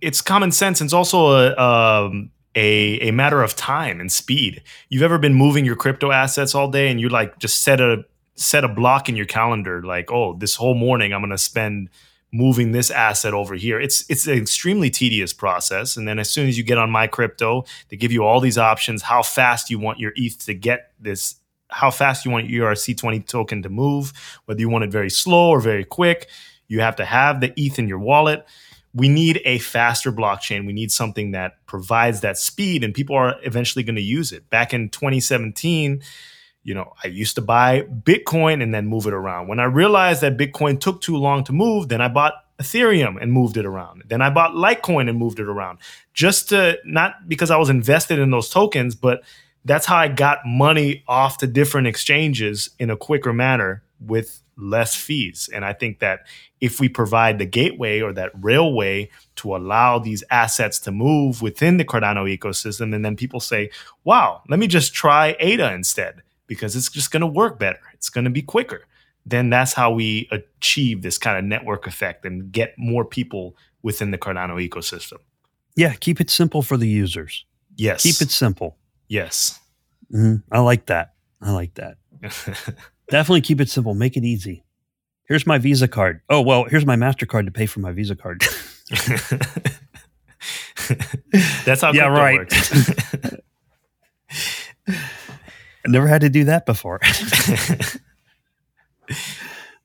it's common sense. It's also a matter of time and speed. You've ever been moving your crypto assets all day and you like just set a block in your calendar like, oh, this whole morning I'm going to spend moving this asset over here. It's an extremely tedious process. And then as soon as you get on My Crypto, they give you all these options, how fast you want your ETH to get this, how fast you want your ERC-20 token to move, whether you want it very slow or very quick. You have to have the ETH in your wallet. We need a faster blockchain. We need something that provides that speed, and people are eventually going to use it. Back in 2017, I used to buy Bitcoin and then move it around. When I realized that Bitcoin took too long to move, then I bought Ethereum and moved it around. Then I bought Litecoin and moved it around. Just to, not because I was invested in those tokens, but that's how I got money off to different exchanges in a quicker manner with less fees. And I think that if we provide the gateway or that railway to allow these assets to move within the Cardano ecosystem, and then people say, wow, let me just try ADA instead, because it's just going to work better. It's going to be quicker. Then that's how we achieve this kind of network effect and get more people within the Cardano ecosystem. Yeah, keep it simple for the users. Yes. Keep it simple. Yes. Mm-hmm. I like that. Definitely keep it simple. Make it easy. Here's my Visa card. Oh, well, here's my MasterCard to pay for my Visa card. That's how crypto works. I never had to do that before.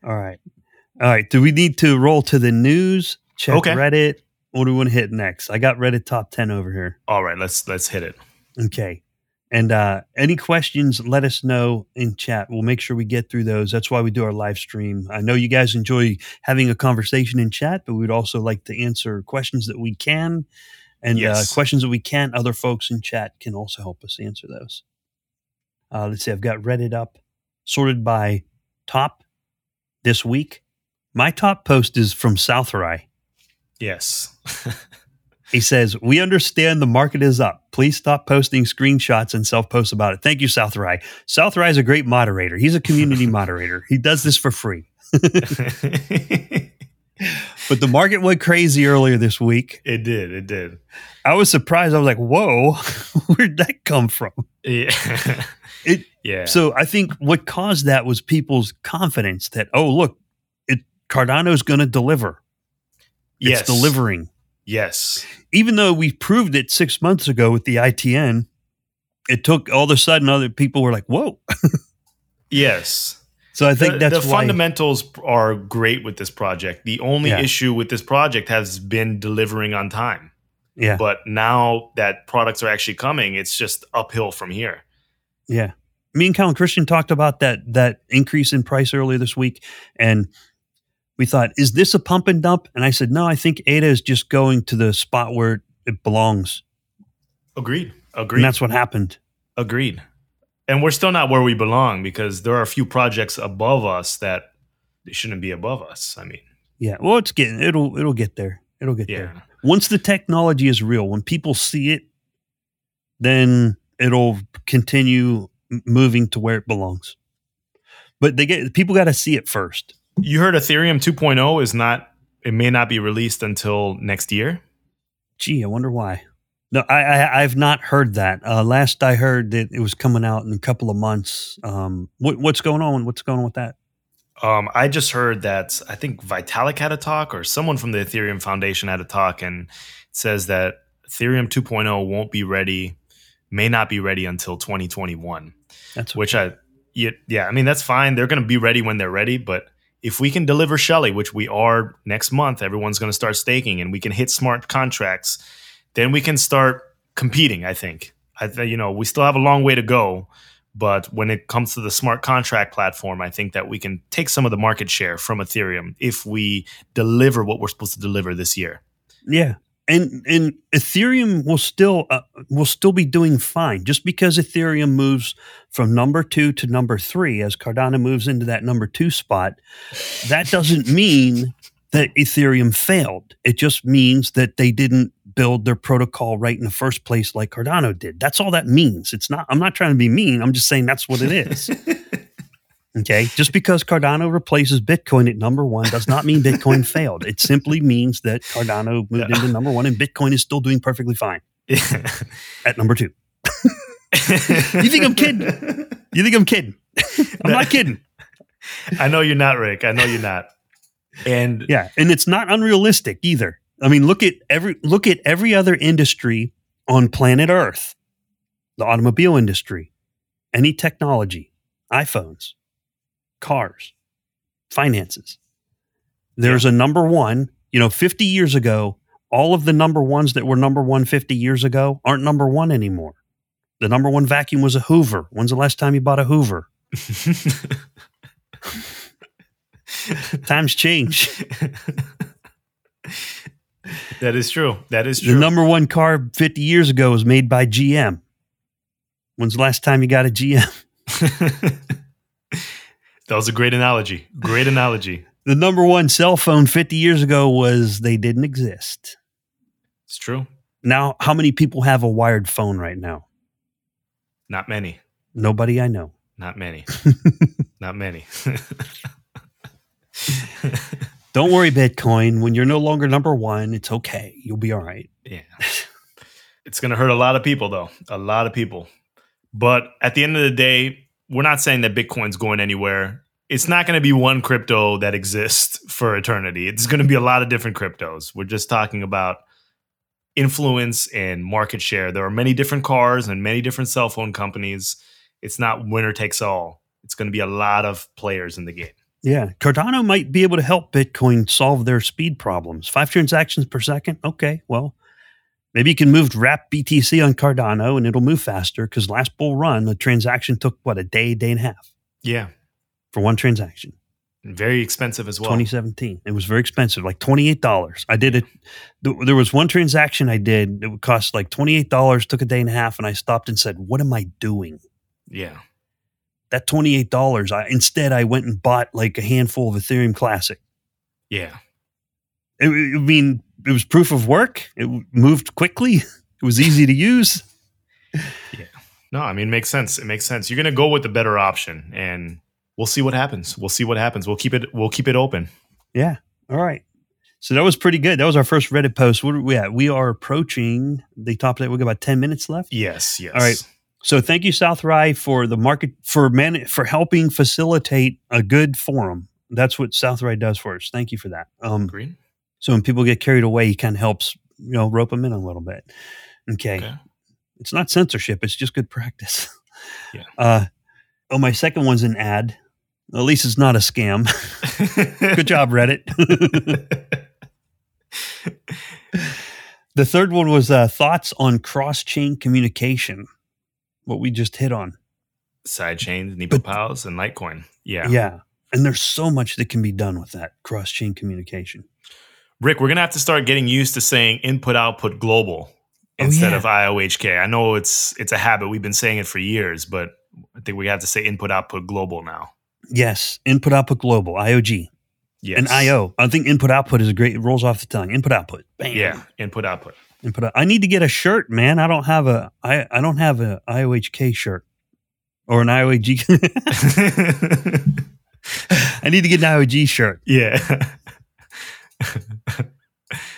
All right. Do we need to roll to the news? Check Reddit. What do we want to hit next? I got Reddit top 10 over here. All right. Let's hit it. Okay. And any questions, let us know in chat. We'll make sure we get through those. That's why we do our live stream. I know you guys enjoy having a conversation in chat, but we'd also like to answer questions that we can. And questions that we can't, other folks in chat can also help us answer those. Let's see, I've got Reddit up, sorted by top this week. My top post is from Southrai. Yes. He says, we understand the market is up. Please stop posting screenshots and self-posts about it. Thank you, Southrai. Southrai is a great moderator. He's a community moderator. He does this for free. But the market went crazy earlier this week. It did. It did. I was surprised. I was like, whoa, where'd that come from? Yeah. So I think what caused that was people's confidence that, oh, look, Cardano's going to deliver. Yes. It's delivering. Yes. Even though we proved it 6 months ago with the ITN, it took all of a sudden other people were like, whoa. Yes. So I think that's why. The fundamentals are great with this project. The only issue with this project has been delivering on time. Yeah. But now that products are actually coming, it's just uphill from here. Yeah. Me and Colin Christian talked about that increase in price earlier this week, and we thought, is this a pump and dump? And I said, no, I think ADA is just going to the spot where it belongs. Agreed. And that's what happened. Agreed. And we're still not where we belong because there are a few projects above us that they shouldn't be above us. I mean, yeah, well, it'll get there. It'll get there. Once the technology is real, when people see it, then it'll continue moving to where it belongs. But people got to see it first. You heard Ethereum 2.0 may not be released until next year. Gee, I wonder why. No, I've not heard that. Last I heard that it was coming out in a couple of months. What's going on? What's going on with that? I just heard that I think Vitalik had a talk or someone from the Ethereum Foundation had a talk and it says that Ethereum 2.0 may not be ready until 2021. That's okay. I mean, that's fine. They're going to be ready when they're ready, but if we can deliver Shelley, which we are next month, everyone's going to start staking and we can hit smart contracts, then we can start competing, I think. We still have a long way to go, but when it comes to the smart contract platform, I think that we can take some of the market share from Ethereum if we deliver what we're supposed to deliver this year. Yeah. And Ethereum will still be doing fine. Just because Ethereum moves from number 2 to number 3, as Cardano moves into that number 2 spot, that doesn't mean that Ethereum failed. It just means that they didn't build their protocol right in the first place like Cardano did. That's all that means. It's not. I'm not trying to be mean. I'm just saying that's what it is. Okay? Just because Cardano replaces Bitcoin at number 1 does not mean Bitcoin failed. It simply means that Cardano moved into number 1 and Bitcoin is still doing perfectly fine at number 2. You think I'm kidding? I'm not kidding. I know you're not, Rick. I know you're not. And yeah, and it's not unrealistic either. I mean, look at every other industry on planet Earth. The automobile industry, any technology, iPhones, cars, finances. There's a number 1. 50 years ago, all of the number 1s that were number 1 50 years ago aren't number 1 anymore. The number 1 vacuum was a Hoover. When's the last time you bought a Hoover? Times change. That is true. The number 1 car 50 years ago was made by GM. When's the last time you got a GM? That was a great analogy. The number 1 cell phone 50 years ago was they didn't exist. It's true. Now, how many people have a wired phone right now? Not many. Nobody I know. Not many. Don't worry, Bitcoin. When you're no longer number 1, it's okay. You'll be all right. Yeah. It's going to hurt a lot of people, though. A lot of people. But at the end of the day, we're not saying that Bitcoin's going anywhere. It's not going to be one crypto that exists for eternity. It's going to be a lot of different cryptos. We're just talking about influence and market share. There are many different cars and many different cell phone companies. It's not winner takes all. It's going to be a lot of players in the game. Yeah. Cardano might be able to help Bitcoin solve their speed problems. 5 transactions per second? Okay, well. Maybe you can move wrap BTC on Cardano and it'll move faster because last bull run, the transaction took, what, a day and a half? Yeah. For one transaction. And very expensive as well. 2017. It was very expensive, like $28. I did it. There was one transaction I did. It would cost like $28, took a day and a half, and I stopped and said, what am I doing? Yeah. That $28, I went and bought like a handful of Ethereum Classic. Yeah. it was proof of work. It moved quickly. It was easy to use. Yeah. No, I mean, it makes sense. It makes sense. You're going to go with the better option, and we'll see what happens. We'll keep it open. Yeah. All right. So that was pretty good. That was our first Reddit post. What are we at? We are approaching the top of that. We've got about 10 minutes left. Yes. Yes. All right. So thank you, South Rye, for the market for helping facilitate a good forum. That's what South Rye does for us. Thank you for that. Agreed. So when people get carried away, he kind of helps, rope them in a little bit. Okay. It's not censorship. It's just good practice. Yeah. My second one's an ad. At least it's not a scam. Good job, Reddit. The third one was thoughts on cross-chain communication, what we just hit on. Side chains, Nipopows, and Litecoin. Yeah. Yeah. And there's so much that can be done with that cross-chain communication. Rick, we're going to have to start getting used to saying input-output global instead of IOHK. I know it's a habit. We've been saying it for years, but I think we have to say input-output global now. Yes, input-output global, IOG. Yes. And IO. I think input-output is it rolls off the tongue. Input-output. Bam. Yeah, input-output. I need to get a shirt, man. I don't have a IOHK shirt or an IOG. I need to get an IOG shirt. Yeah.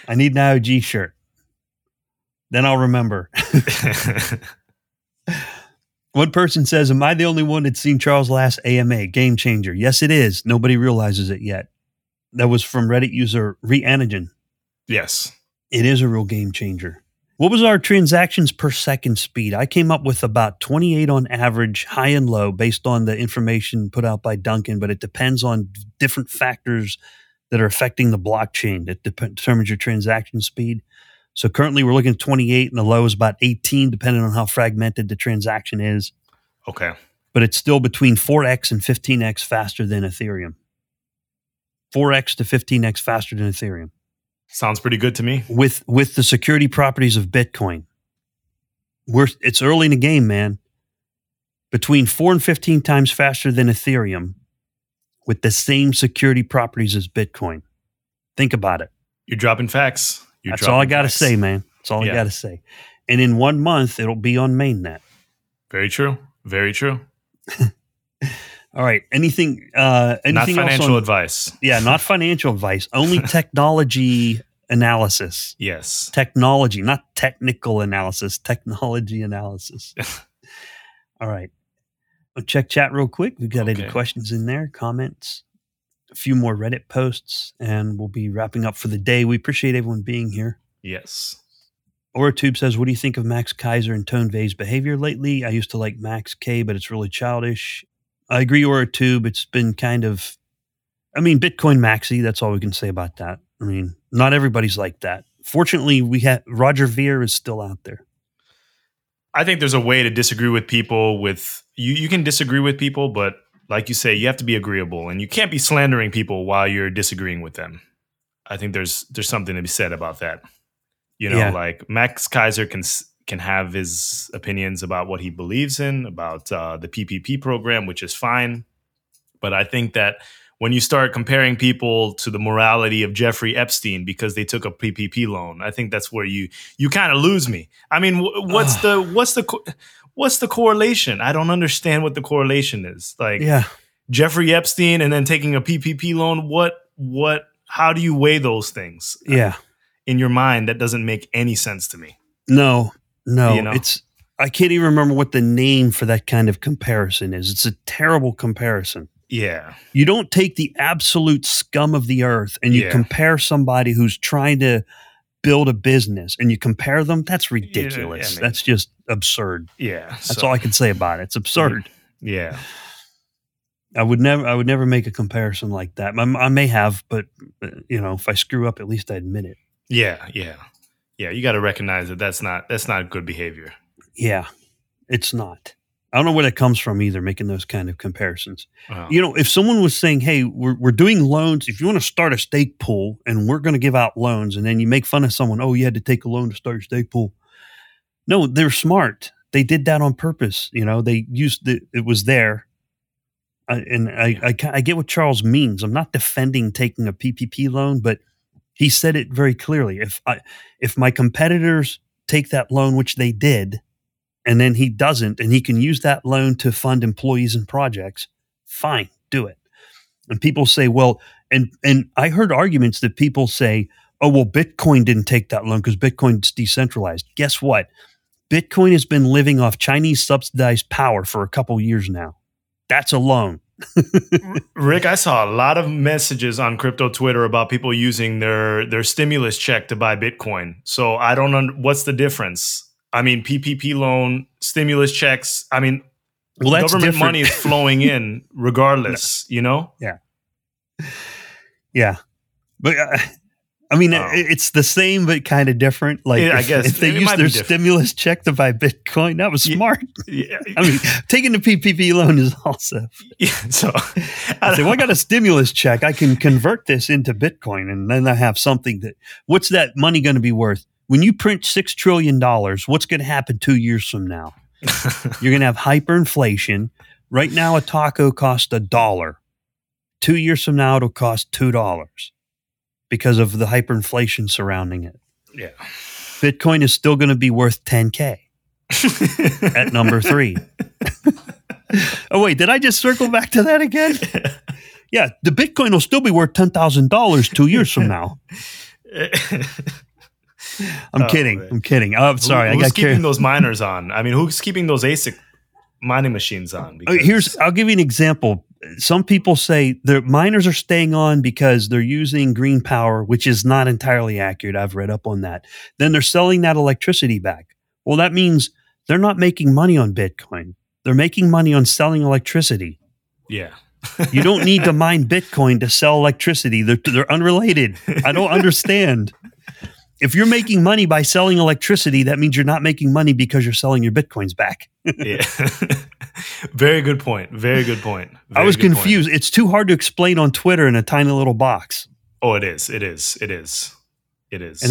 I need an IOG shirt. Then I'll remember. One person says, am I the only one that's seen Charles' last AMA? Game changer. Yes, it is. Nobody realizes it yet. That was from Reddit user Reanigen. Yes. It is a real game changer. What was our transactions per second speed? I came up with about 28 on average, high and low, based on the information put out by Duncan, but it depends on different factors that are affecting the blockchain that determines your transaction speed. So currently we're looking at 28 and the low is about 18, depending on how fragmented the transaction is. Okay. But it's still between 4x and 15x faster than Ethereum. 4x to 15x faster than Ethereum. Sounds pretty good to me. With the security properties of Bitcoin. It's early in the game, man. Between 4 and 15 times faster than Ethereum. With the same security properties as Bitcoin. Think about it. You're dropping facts. That's all I got to say, man. That's all I got to say. And in 1 month, it'll be on Mainnet. Very true. Very true. All right. Anything not financial advice. Yeah, not financial advice. Only technology analysis. Yes. Technology, not technical analysis. Technology analysis. All right. I'll check chat real quick. We've got any questions in there, comments, a few more Reddit posts, and we'll be wrapping up for the day. We appreciate everyone being here. Yes. Oratube says, what do you think of Max Kaiser and Tone Vay's behavior lately? I used to like Max K, but it's really childish. I agree, Oratube. It's been kind of, Bitcoin Maxi. That's all we can say about that. Not everybody's like that. Fortunately, we have Roger Ver is still out there. I think there's a way to disagree with people with... You can disagree with people, but like you say, you have to be agreeable and you can't be slandering people while you're disagreeing with them. I think there's something to be said about that. Like Max Kaiser can have his opinions about what he believes in, about the PPP program, which is fine. But I think that when you start comparing people to the morality of Jeffrey Epstein because they took a PPP loan, I think that's where you kind of lose me. What's the correlation? I don't understand what the correlation is. Jeffrey Epstein and then taking a PPP loan. What? How do you weigh those things? In your mind, that doesn't make any sense to me. No. I can't even remember what the name for that kind of comparison is. It's a terrible comparison. Yeah. You don't take the absolute scum of the earth and you compare somebody who's trying to build a business and you compare them. That's ridiculous. That's just absurd. Yeah. That's all I can say about it. It's absurd. Yeah. I would never make a comparison like that. I may have, but if I screw up, at least I admit it. Yeah. Yeah. Yeah. You got to recognize that that's not good behavior. Yeah, it's not. I don't know where that comes from either, making those kind of comparisons. Wow. If someone was saying, hey, we're doing loans. If you want to start a stake pool and we're going to give out loans, and then you make fun of someone, oh, you had to take a loan to start your stake pool. No, they're smart. They did that on purpose. They used it was there. I get what Charles means. I'm not defending taking a PPP loan, but He said it very clearly. If my competitors take that loan, which they did, and then he doesn't, and he can use that loan to fund employees and projects, fine, do it. And people say, well, and I heard arguments that people say, oh, well, Bitcoin didn't take that loan because Bitcoin's decentralized. Guess what? Bitcoin has been living off Chinese subsidized power for a couple years now. That's a loan. Rick, I saw a lot of messages on crypto Twitter about people using their stimulus check to buy Bitcoin. So I don't know what's the difference. I mean, PPP loan, stimulus checks. I mean, well, that's government different. Money is flowing in regardless, you know? Yeah. Yeah. But I mean, it's the same, but kind of different. Like, yeah, if they use their stimulus check to buy Bitcoin, that was smart. Yeah. I mean, taking the PPP loan is also. Yeah, so I say, well, I got a stimulus check. I can convert this into Bitcoin, and then I have something that. What's that money going to be worth when you print $6 trillion? What's going to happen 2 years from now? You're going to have hyperinflation. Right now, a taco costs $1. 2 years from now, it'll cost $2. Because of the hyperinflation surrounding it. Yeah. Bitcoin is still going to be worth 10K at number 3. Oh, wait, did I just circle back to that again? Yeah, the Bitcoin will still be worth $10,000 2 years from now. I'm kidding. Oh, I'm sorry. Who's keeping those miners on? I mean, who's keeping those ASIC mining machines on? I'll give you an example. Some people say the miners are staying on because they're using green power, which is not entirely accurate. I've read up on that. Then they're selling that electricity back. Well, that means they're not making money on Bitcoin. They're making money on selling electricity. Yeah. You don't need to mine Bitcoin to sell electricity. They're unrelated. I don't understand. If you're making money by selling electricity, that means you're not making money because you're selling your Bitcoins back. Yeah. Very good point. I was confused. It's too hard to explain on Twitter in a tiny little box. Oh, it is. And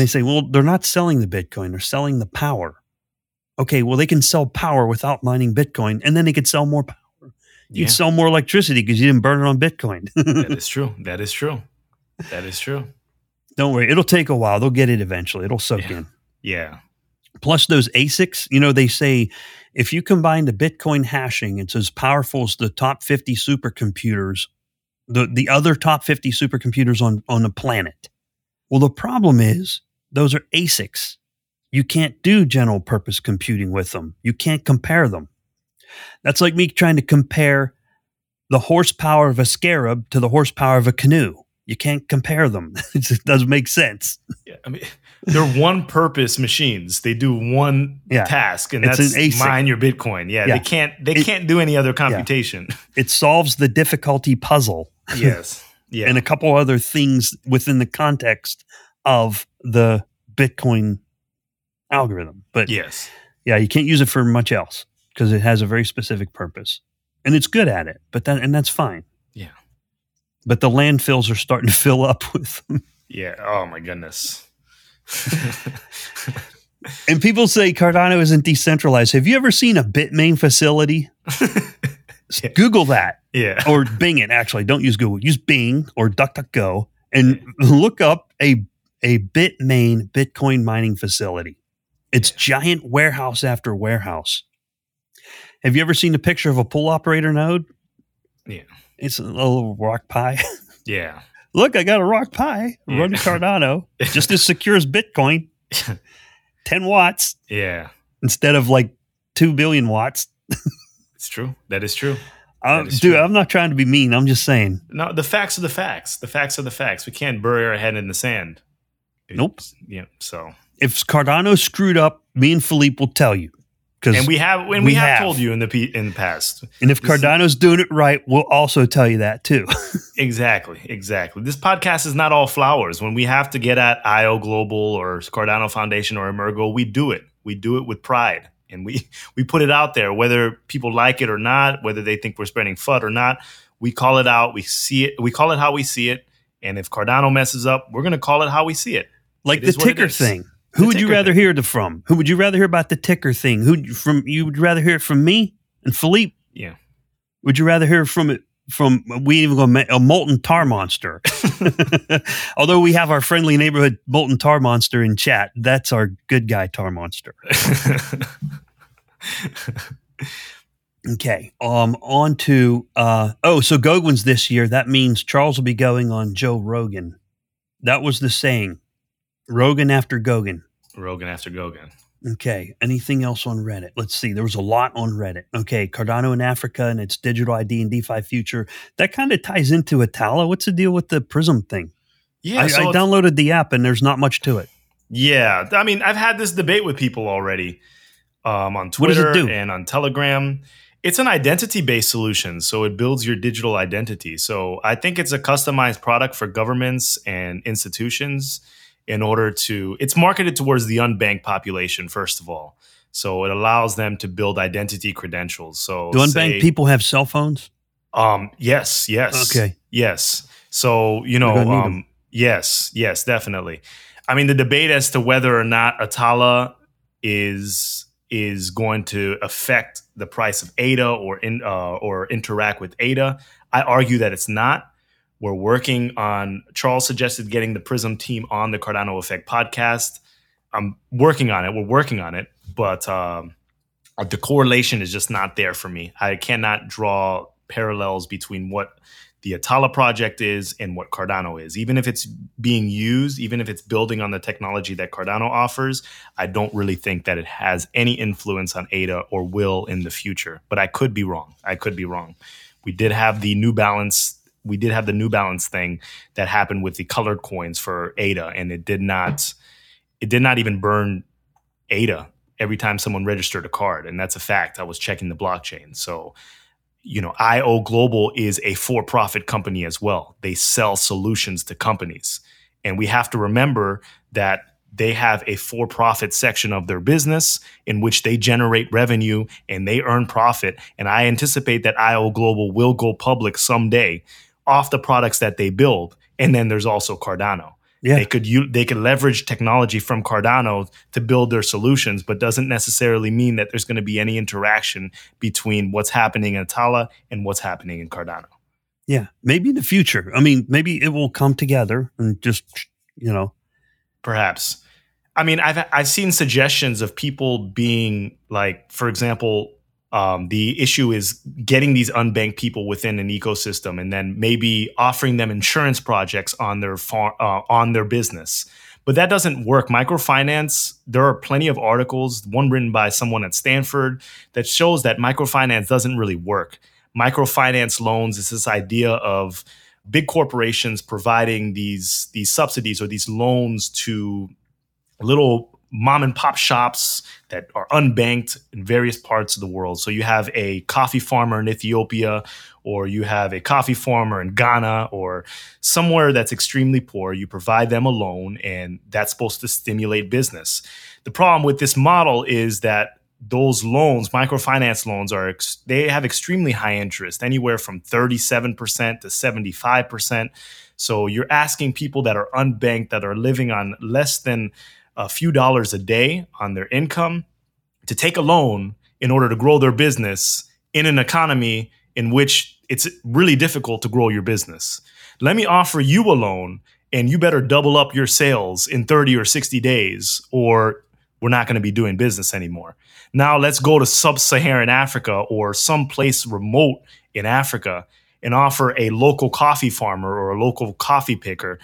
they say, well, they're not selling the Bitcoin. They're selling the power. Okay, well, they can sell power without mining Bitcoin, and then they could sell more power. You'd sell more electricity because you didn't burn it on Bitcoin. That is true. Don't worry. It'll take a while. They'll get it eventually. It'll soak in. Yeah. Plus those ASICs, they say if you combine the Bitcoin hashing, it's as powerful as the top 50 supercomputers, the other top 50 supercomputers on the planet. Well, the problem is those are ASICs. You can't do general purpose computing with them. You can't compare them. That's like me trying to compare the horsepower of a scarab to the horsepower of a canoe. You can't compare them. It just doesn't make sense. Yeah, I mean, they're one-purpose machines. They do one task, and that's mine your Bitcoin. Yeah, they can't do any other computation. Yeah. It solves the difficulty puzzle. Yes, yeah, and a couple other things within the context of the Bitcoin algorithm. But you can't use it for much else because it has a very specific purpose, and it's good at it. But that's fine. Yeah. But the landfills are starting to fill up with them. Yeah. Oh, my goodness. And people say Cardano isn't decentralized. Have you ever seen a Bitmain facility? Yeah. Google that. Yeah. Or Bing it, actually. Don't use Google. Use Bing or DuckDuckGo and look up a Bitmain Bitcoin mining facility. It's giant warehouse after warehouse. Have you ever seen a picture of a pool operator node? Yeah. It's a little rock pie. Yeah. Look, I got a rock pie. Yeah. Run Cardano. Just as secure as Bitcoin. 10 watts. Yeah. Instead of like 2 billion watts. It's true. That is true. Dude, I'm not trying to be mean. I'm just saying. No, the facts are the facts. The facts are the facts. We can't bury our head in the sand. Nope. Yeah. So. If Cardano screwed up, me and Philippe will tell you. And we have told you in the past. And if Cardano's doing it right, we'll also tell you that too. Exactly. This podcast is not all flowers. When we have to get at IO Global or Cardano Foundation or Emergo, we do it. We do it with pride. And we put it out there, whether people like it or not, whether they think we're spreading FUD or not. We call it out. We see it. We call it how we see it. And if Cardano messes up, we're going to call it how we see it. Like the ticker thing. Who would you rather hear it from? Who would you rather hear about the ticker thing? You would rather hear it from me and Philippe? Yeah. Would you rather hear from it from, we even got a molten tar monster. Although we have our friendly neighborhood molten tar monster in chat, that's our good guy tar monster. Okay. On to, so Goguen's this year. That means Charles will be going on Joe Rogan. That was the saying. Rogan after Goguen. Rogan after Goguen. Okay. Anything else on Reddit? Let's see. There was a lot on Reddit. Okay. Cardano in Africa and its digital ID and DeFi future. That kind of ties into Atala. What's the deal with the Prism thing? Yeah. I downloaded the app and there's not much to it. Yeah. I mean, I've had this debate with people already on Twitter and on Telegram. It's an identity-based solution, so it builds your digital identity. So I think it's a customized product for governments and institutions in order to... It's marketed towards the unbanked population, first of all. So it allows them to build identity credentials. So do unbanked people have cell phones? Yes. Okay. Yes. So, you know, yes, definitely. I mean, the debate as to whether or not Atala is going to affect the price of ADA or interact with ADA. I argue that it's not. We're working on, Charles suggested getting the Prism team on the Cardano Effect podcast. I'm working on it. We're working on it. But the correlation is just not there for me. I cannot draw parallels between what the Atala project is and what Cardano is. Even if it's being used, even if it's building on the technology that Cardano offers, I don't really think that it has any influence on ADA or will in the future. But I could be wrong. We did have the New Balance. We did have the New Balance thing that happened with the colored coins for ADA, and it did not even burn ADA every time someone registered a card. And that's a fact. I was checking the blockchain. So, you know, IO Global is a for-profit company as well. They sell solutions to companies. And we have to remember that they have a for-profit section of their business in which they generate revenue and they earn profit. And I anticipate that IO Global will go public someday off the products that they build. And then there's also Cardano. Yeah. They could leverage technology from Cardano to build their solutions, but doesn't necessarily mean that there's going to be any interaction between what's happening in Atala and what's happening in Cardano. Yeah, maybe in the future. I mean, maybe it will come together and just, you know. Perhaps. I mean, I've seen suggestions of people being like, for example, the issue is getting these unbanked people within an ecosystem and then maybe offering them insurance projects on their on their business. But that doesn't work. Microfinance, there are plenty of articles, one written by someone at Stanford, that shows that microfinance doesn't really work. Microfinance loans is this idea of big corporations providing these subsidies or these loans to little mom and pop shops that are unbanked in various parts of the world. So you have a coffee farmer in Ethiopia, or you have a coffee farmer in Ghana, or somewhere that's extremely poor. You provide them a loan, and that's supposed to stimulate business. The problem with this model is that those loans, microfinance loans, they have extremely high interest, anywhere from 37% to 75%. So you're asking people that are unbanked, that are living on less than a few dollars a day on their income to take a loan in order to grow their business in an economy in which it's really difficult to grow your business. Let me offer you a loan and you better double up your sales in 30 or 60 days or we're not going to be doing business anymore. Now let's go to sub-Saharan Africa or someplace remote in Africa and offer a local coffee farmer or a local coffee picker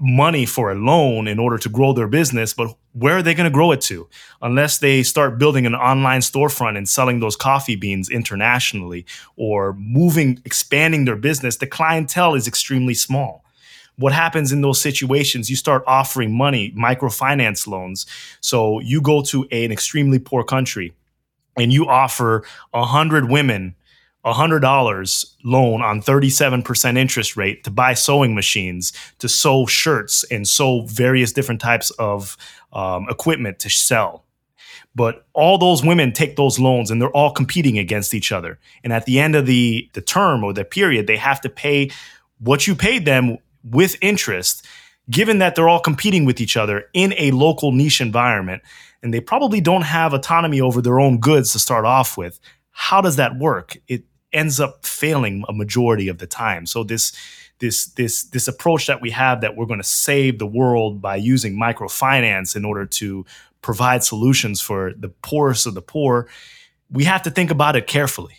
money for a loan in order to grow their business, but where are they going to grow it to? Unless they start building an online storefront and selling those coffee beans internationally or expanding their business, the clientele is extremely small. What happens in those situations, you start offering money, microfinance loans. So you go to an extremely poor country and you offer 100 women $100 loan on 37% interest rate to buy sewing machines, to sew shirts and sew various different types of equipment to sell. But all those women take those loans and they're all competing against each other. And at the end of the term or the period, they have to pay what you paid them with interest, given that they're all competing with each other in a local niche environment. And they probably don't have autonomy over their own goods to start off with. How does that work? It ends up failing a majority of the time. So this approach that we have, that we're going to save the world by using microfinance in order to provide solutions for the poorest of the poor, we have to think about it carefully.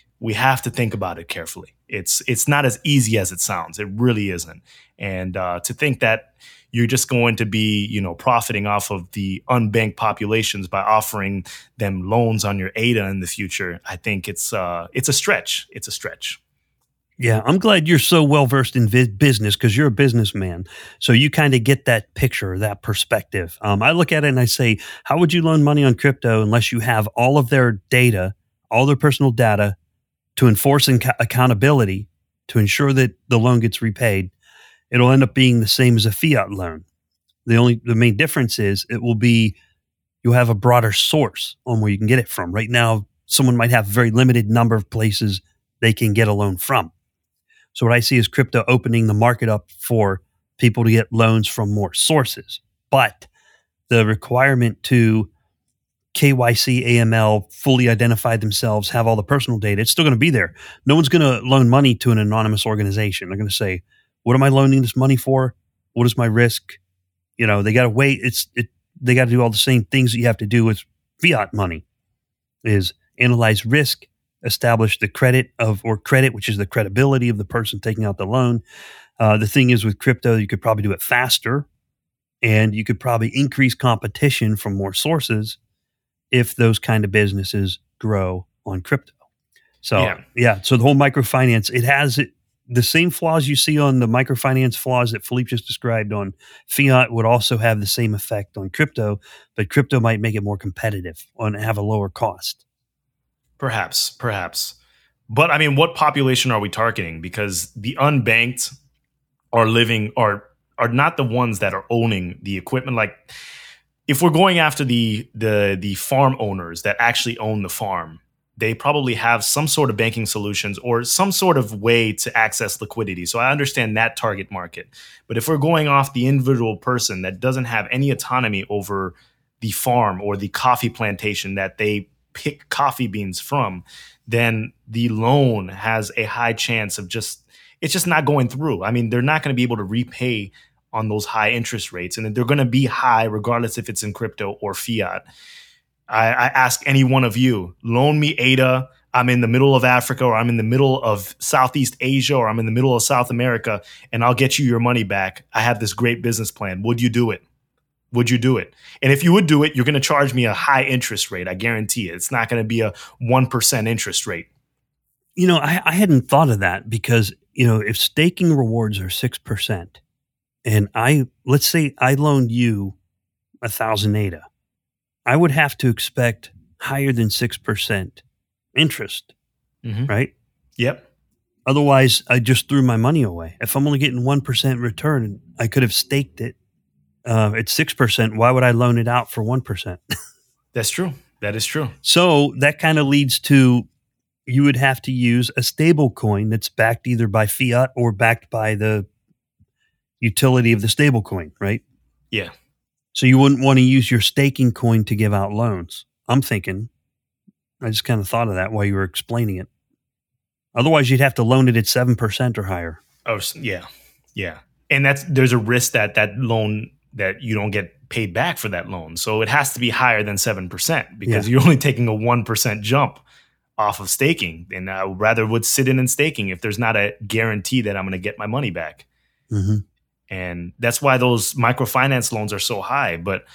It's not as easy as it sounds. It really isn't. And to think that you're just going to be, profiting off of the unbanked populations by offering them loans on your ADA in the future, I think it's a stretch. Yeah, I'm glad you're so well versed in business, because you're a businessman, so you kind of get that picture, that perspective. I look at it and I say, how would you loan money on crypto unless you have all of their data, all their personal data, to enforce accountability, to ensure that the loan gets repaid? It'll end up being the same as a fiat loan. The main difference is it will be, you'll have a broader source on where you can get it from. Right now, someone might have a very limited number of places they can get a loan from. So what I see is crypto opening the market up for people to get loans from more sources. But the requirement to KYC, AML, fully identify themselves, have all the personal data, it's still going to be there. No one's going to loan money to an anonymous organization. They're going to say, what am I loaning this money for? What is my risk? They got to wait. They got to do all the same things that you have to do with fiat money, is analyze risk, establish the credit, which is the credibility of the person taking out the loan. The thing is, with crypto, you could probably do it faster, and you could probably increase competition from more sources if those kind of businesses grow on crypto. So yeah. So the whole microfinance, it has the same flaws you see on the microfinance flaws that Philippe just described on fiat would also have the same effect on crypto, but crypto might make it more competitive and have a lower cost. Perhaps. But I mean, what population are we targeting? Because the unbanked are not the ones that are owning the equipment. Like, if we're going after the farm owners that actually own the farm, they probably have some sort of banking solutions or some sort of way to access liquidity. So I understand that target market. But if we're going off the individual person that doesn't have any autonomy over the farm or the coffee plantation that they pick coffee beans from, then the loan has a high chance of it's just not going through. I mean, they're not going to be able to repay on those high interest rates, and they're going to be high regardless if it's in crypto or fiat. I ask any one of you, loan me ADA. I'm in the middle of Africa, or I'm in the middle of Southeast Asia, or I'm in the middle of South America, and I'll get you your money back. I have this great business plan. Would you do it? And if you would do it, you're going to charge me a high interest rate. I guarantee it. It's not going to be a 1% interest rate. I hadn't thought of that, because, if staking rewards are 6%, and let's say I loaned you 1,000 ADA, I would have to expect higher than 6% interest, right? Yep. Otherwise, I just threw my money away. If I'm only getting 1% return, I could have staked it. At 6%, why would I loan it out for 1%? That's true. That is true. So that kind of leads to, you would have to use a stable coin that's backed either by fiat or backed by the utility of the stable coin, right? Yeah. So you wouldn't want to use your staking coin to give out loans. I'm thinking, I just kind of thought of that while you were explaining it. Otherwise, you'd have to loan it at 7% or higher. Oh, yeah. Yeah. And there's a risk that loan, that you don't get paid back for that loan. So it has to be higher than 7%, because you're only taking a 1% jump off of staking. And I rather would sit in staking if there's not a guarantee that I'm going to get my money back. Mm-hmm. And that's why those microfinance loans are so high. But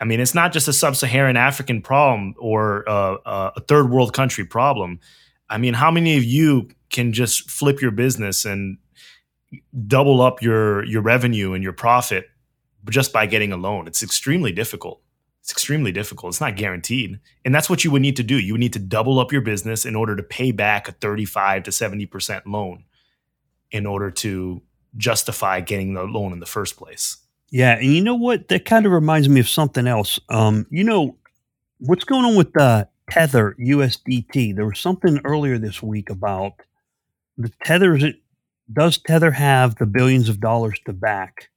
I mean, it's not just a sub-Saharan African problem or a third world country problem. I mean, how many of you can just flip your business and double up your revenue and your profit just by getting a loan? It's extremely difficult. It's not guaranteed. And that's what you would need to do. You would need to double up your business in order to pay back a 35 to 70% loan in order to justify getting the loan in the first place. Yeah. And you know what? That kind of reminds me of something else. What's going on with the Tether USDT? There was something earlier this week about the Tethers. Does Tether have the billions of dollars to back?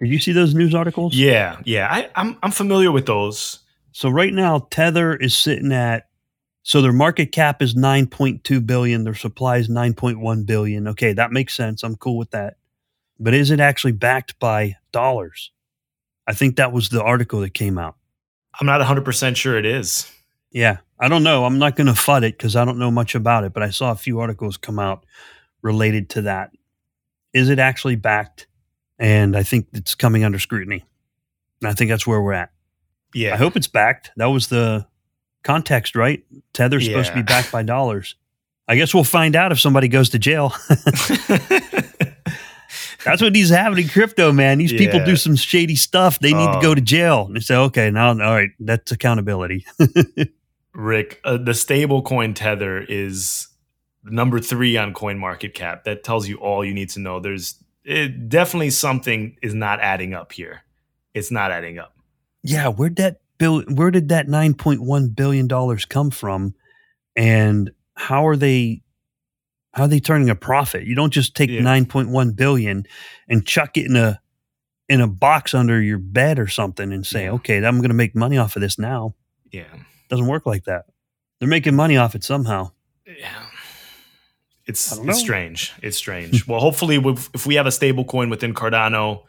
Did you see those news articles? Yeah. I'm familiar with those. So right now, Tether is sitting at So their market cap is 9.2 billion. Their supply is 9.1 billion. Okay, that makes sense. I'm cool with that. But is it actually backed by dollars? I think that was the article that came out. I'm not 100% sure it is. Yeah, I don't know. I'm not going to FUD it because I don't know much about it, but I saw a few articles come out related to that. Is it actually backed? And I think it's coming under scrutiny. And I think that's where we're at. Yeah. I hope it's backed. That was the context, right? Tether's supposed to be backed by dollars. I guess we'll find out if somebody goes to jail. That's what needs to happen in crypto, man. These people do some shady stuff. They need to go to jail. And they say, okay, now, all right, that's accountability. Rick, the stablecoin Tether is number 3 on CoinMarketCap. That tells you all you need to know. It definitely something is not adding up here. It's not adding up. Yeah, where did that $9.1 billion come from? And how are they turning a profit? You don't just take $9.1 billion and chuck it in a box under your bed or something and say, okay, I'm going to make money off of this now. Yeah. Doesn't work like that. They're making money off it somehow. Yeah. It's strange. It's strange. Well, hopefully if we have a stable coin within Cardano,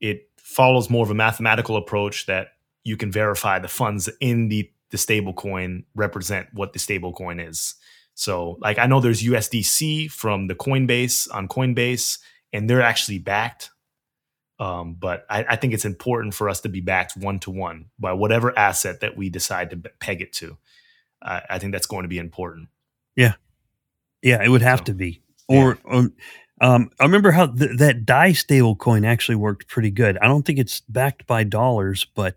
it follows more of a mathematical approach that you can verify the funds in the stable coin represent what the stable coin is. So like, I know there's USDC from the Coinbase and they're actually backed. But I think it's important for us to be backed 1-to-1 by whatever asset that we decide to peg it to. I think that's going to be important. Yeah. Yeah, it would have to be. I remember how that DAI stablecoin actually worked pretty good. I don't think it's backed by dollars, but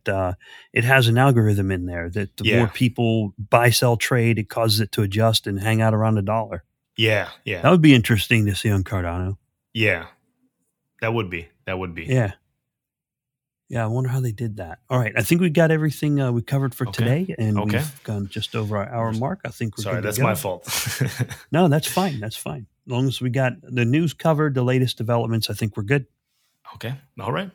it has an algorithm in there that the more people buy, sell, trade, it causes it to adjust and hang out around a dollar. Yeah, yeah. That would be interesting to see on Cardano. Yeah, that would be. Yeah. Yeah, I wonder how they did that. All right, I think we got everything we covered for today, and we've gone just over our hour mark. I think we're good to go. My fault. No, that's fine. That's fine. As long as we got the news covered, the latest developments, I think we're good. Okay. All right.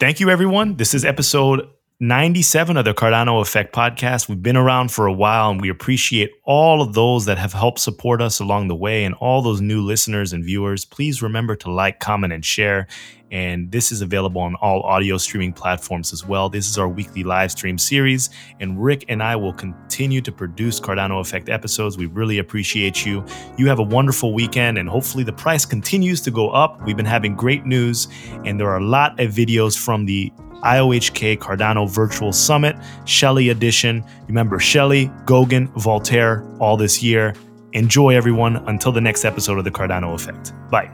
Thank you, everyone. This is episode 97 of the Cardano Effect Podcast. We've been around for a while, and we appreciate all of those that have helped support us along the way and all those new listeners and viewers. Please remember to like, comment, and share. And this is available on all audio streaming platforms as well. This is our weekly live stream series, and Rick and I will continue to produce Cardano Effect episodes. We really appreciate you. You have a wonderful weekend, and hopefully the price continues to go up. We've been having great news, and there are a lot of videos from the IOHK Cardano Virtual Summit, Shelley edition. Remember Shelley, Goguen, Voltaire all this year. Enjoy, everyone. Until the next episode of the Cardano Effect. Bye.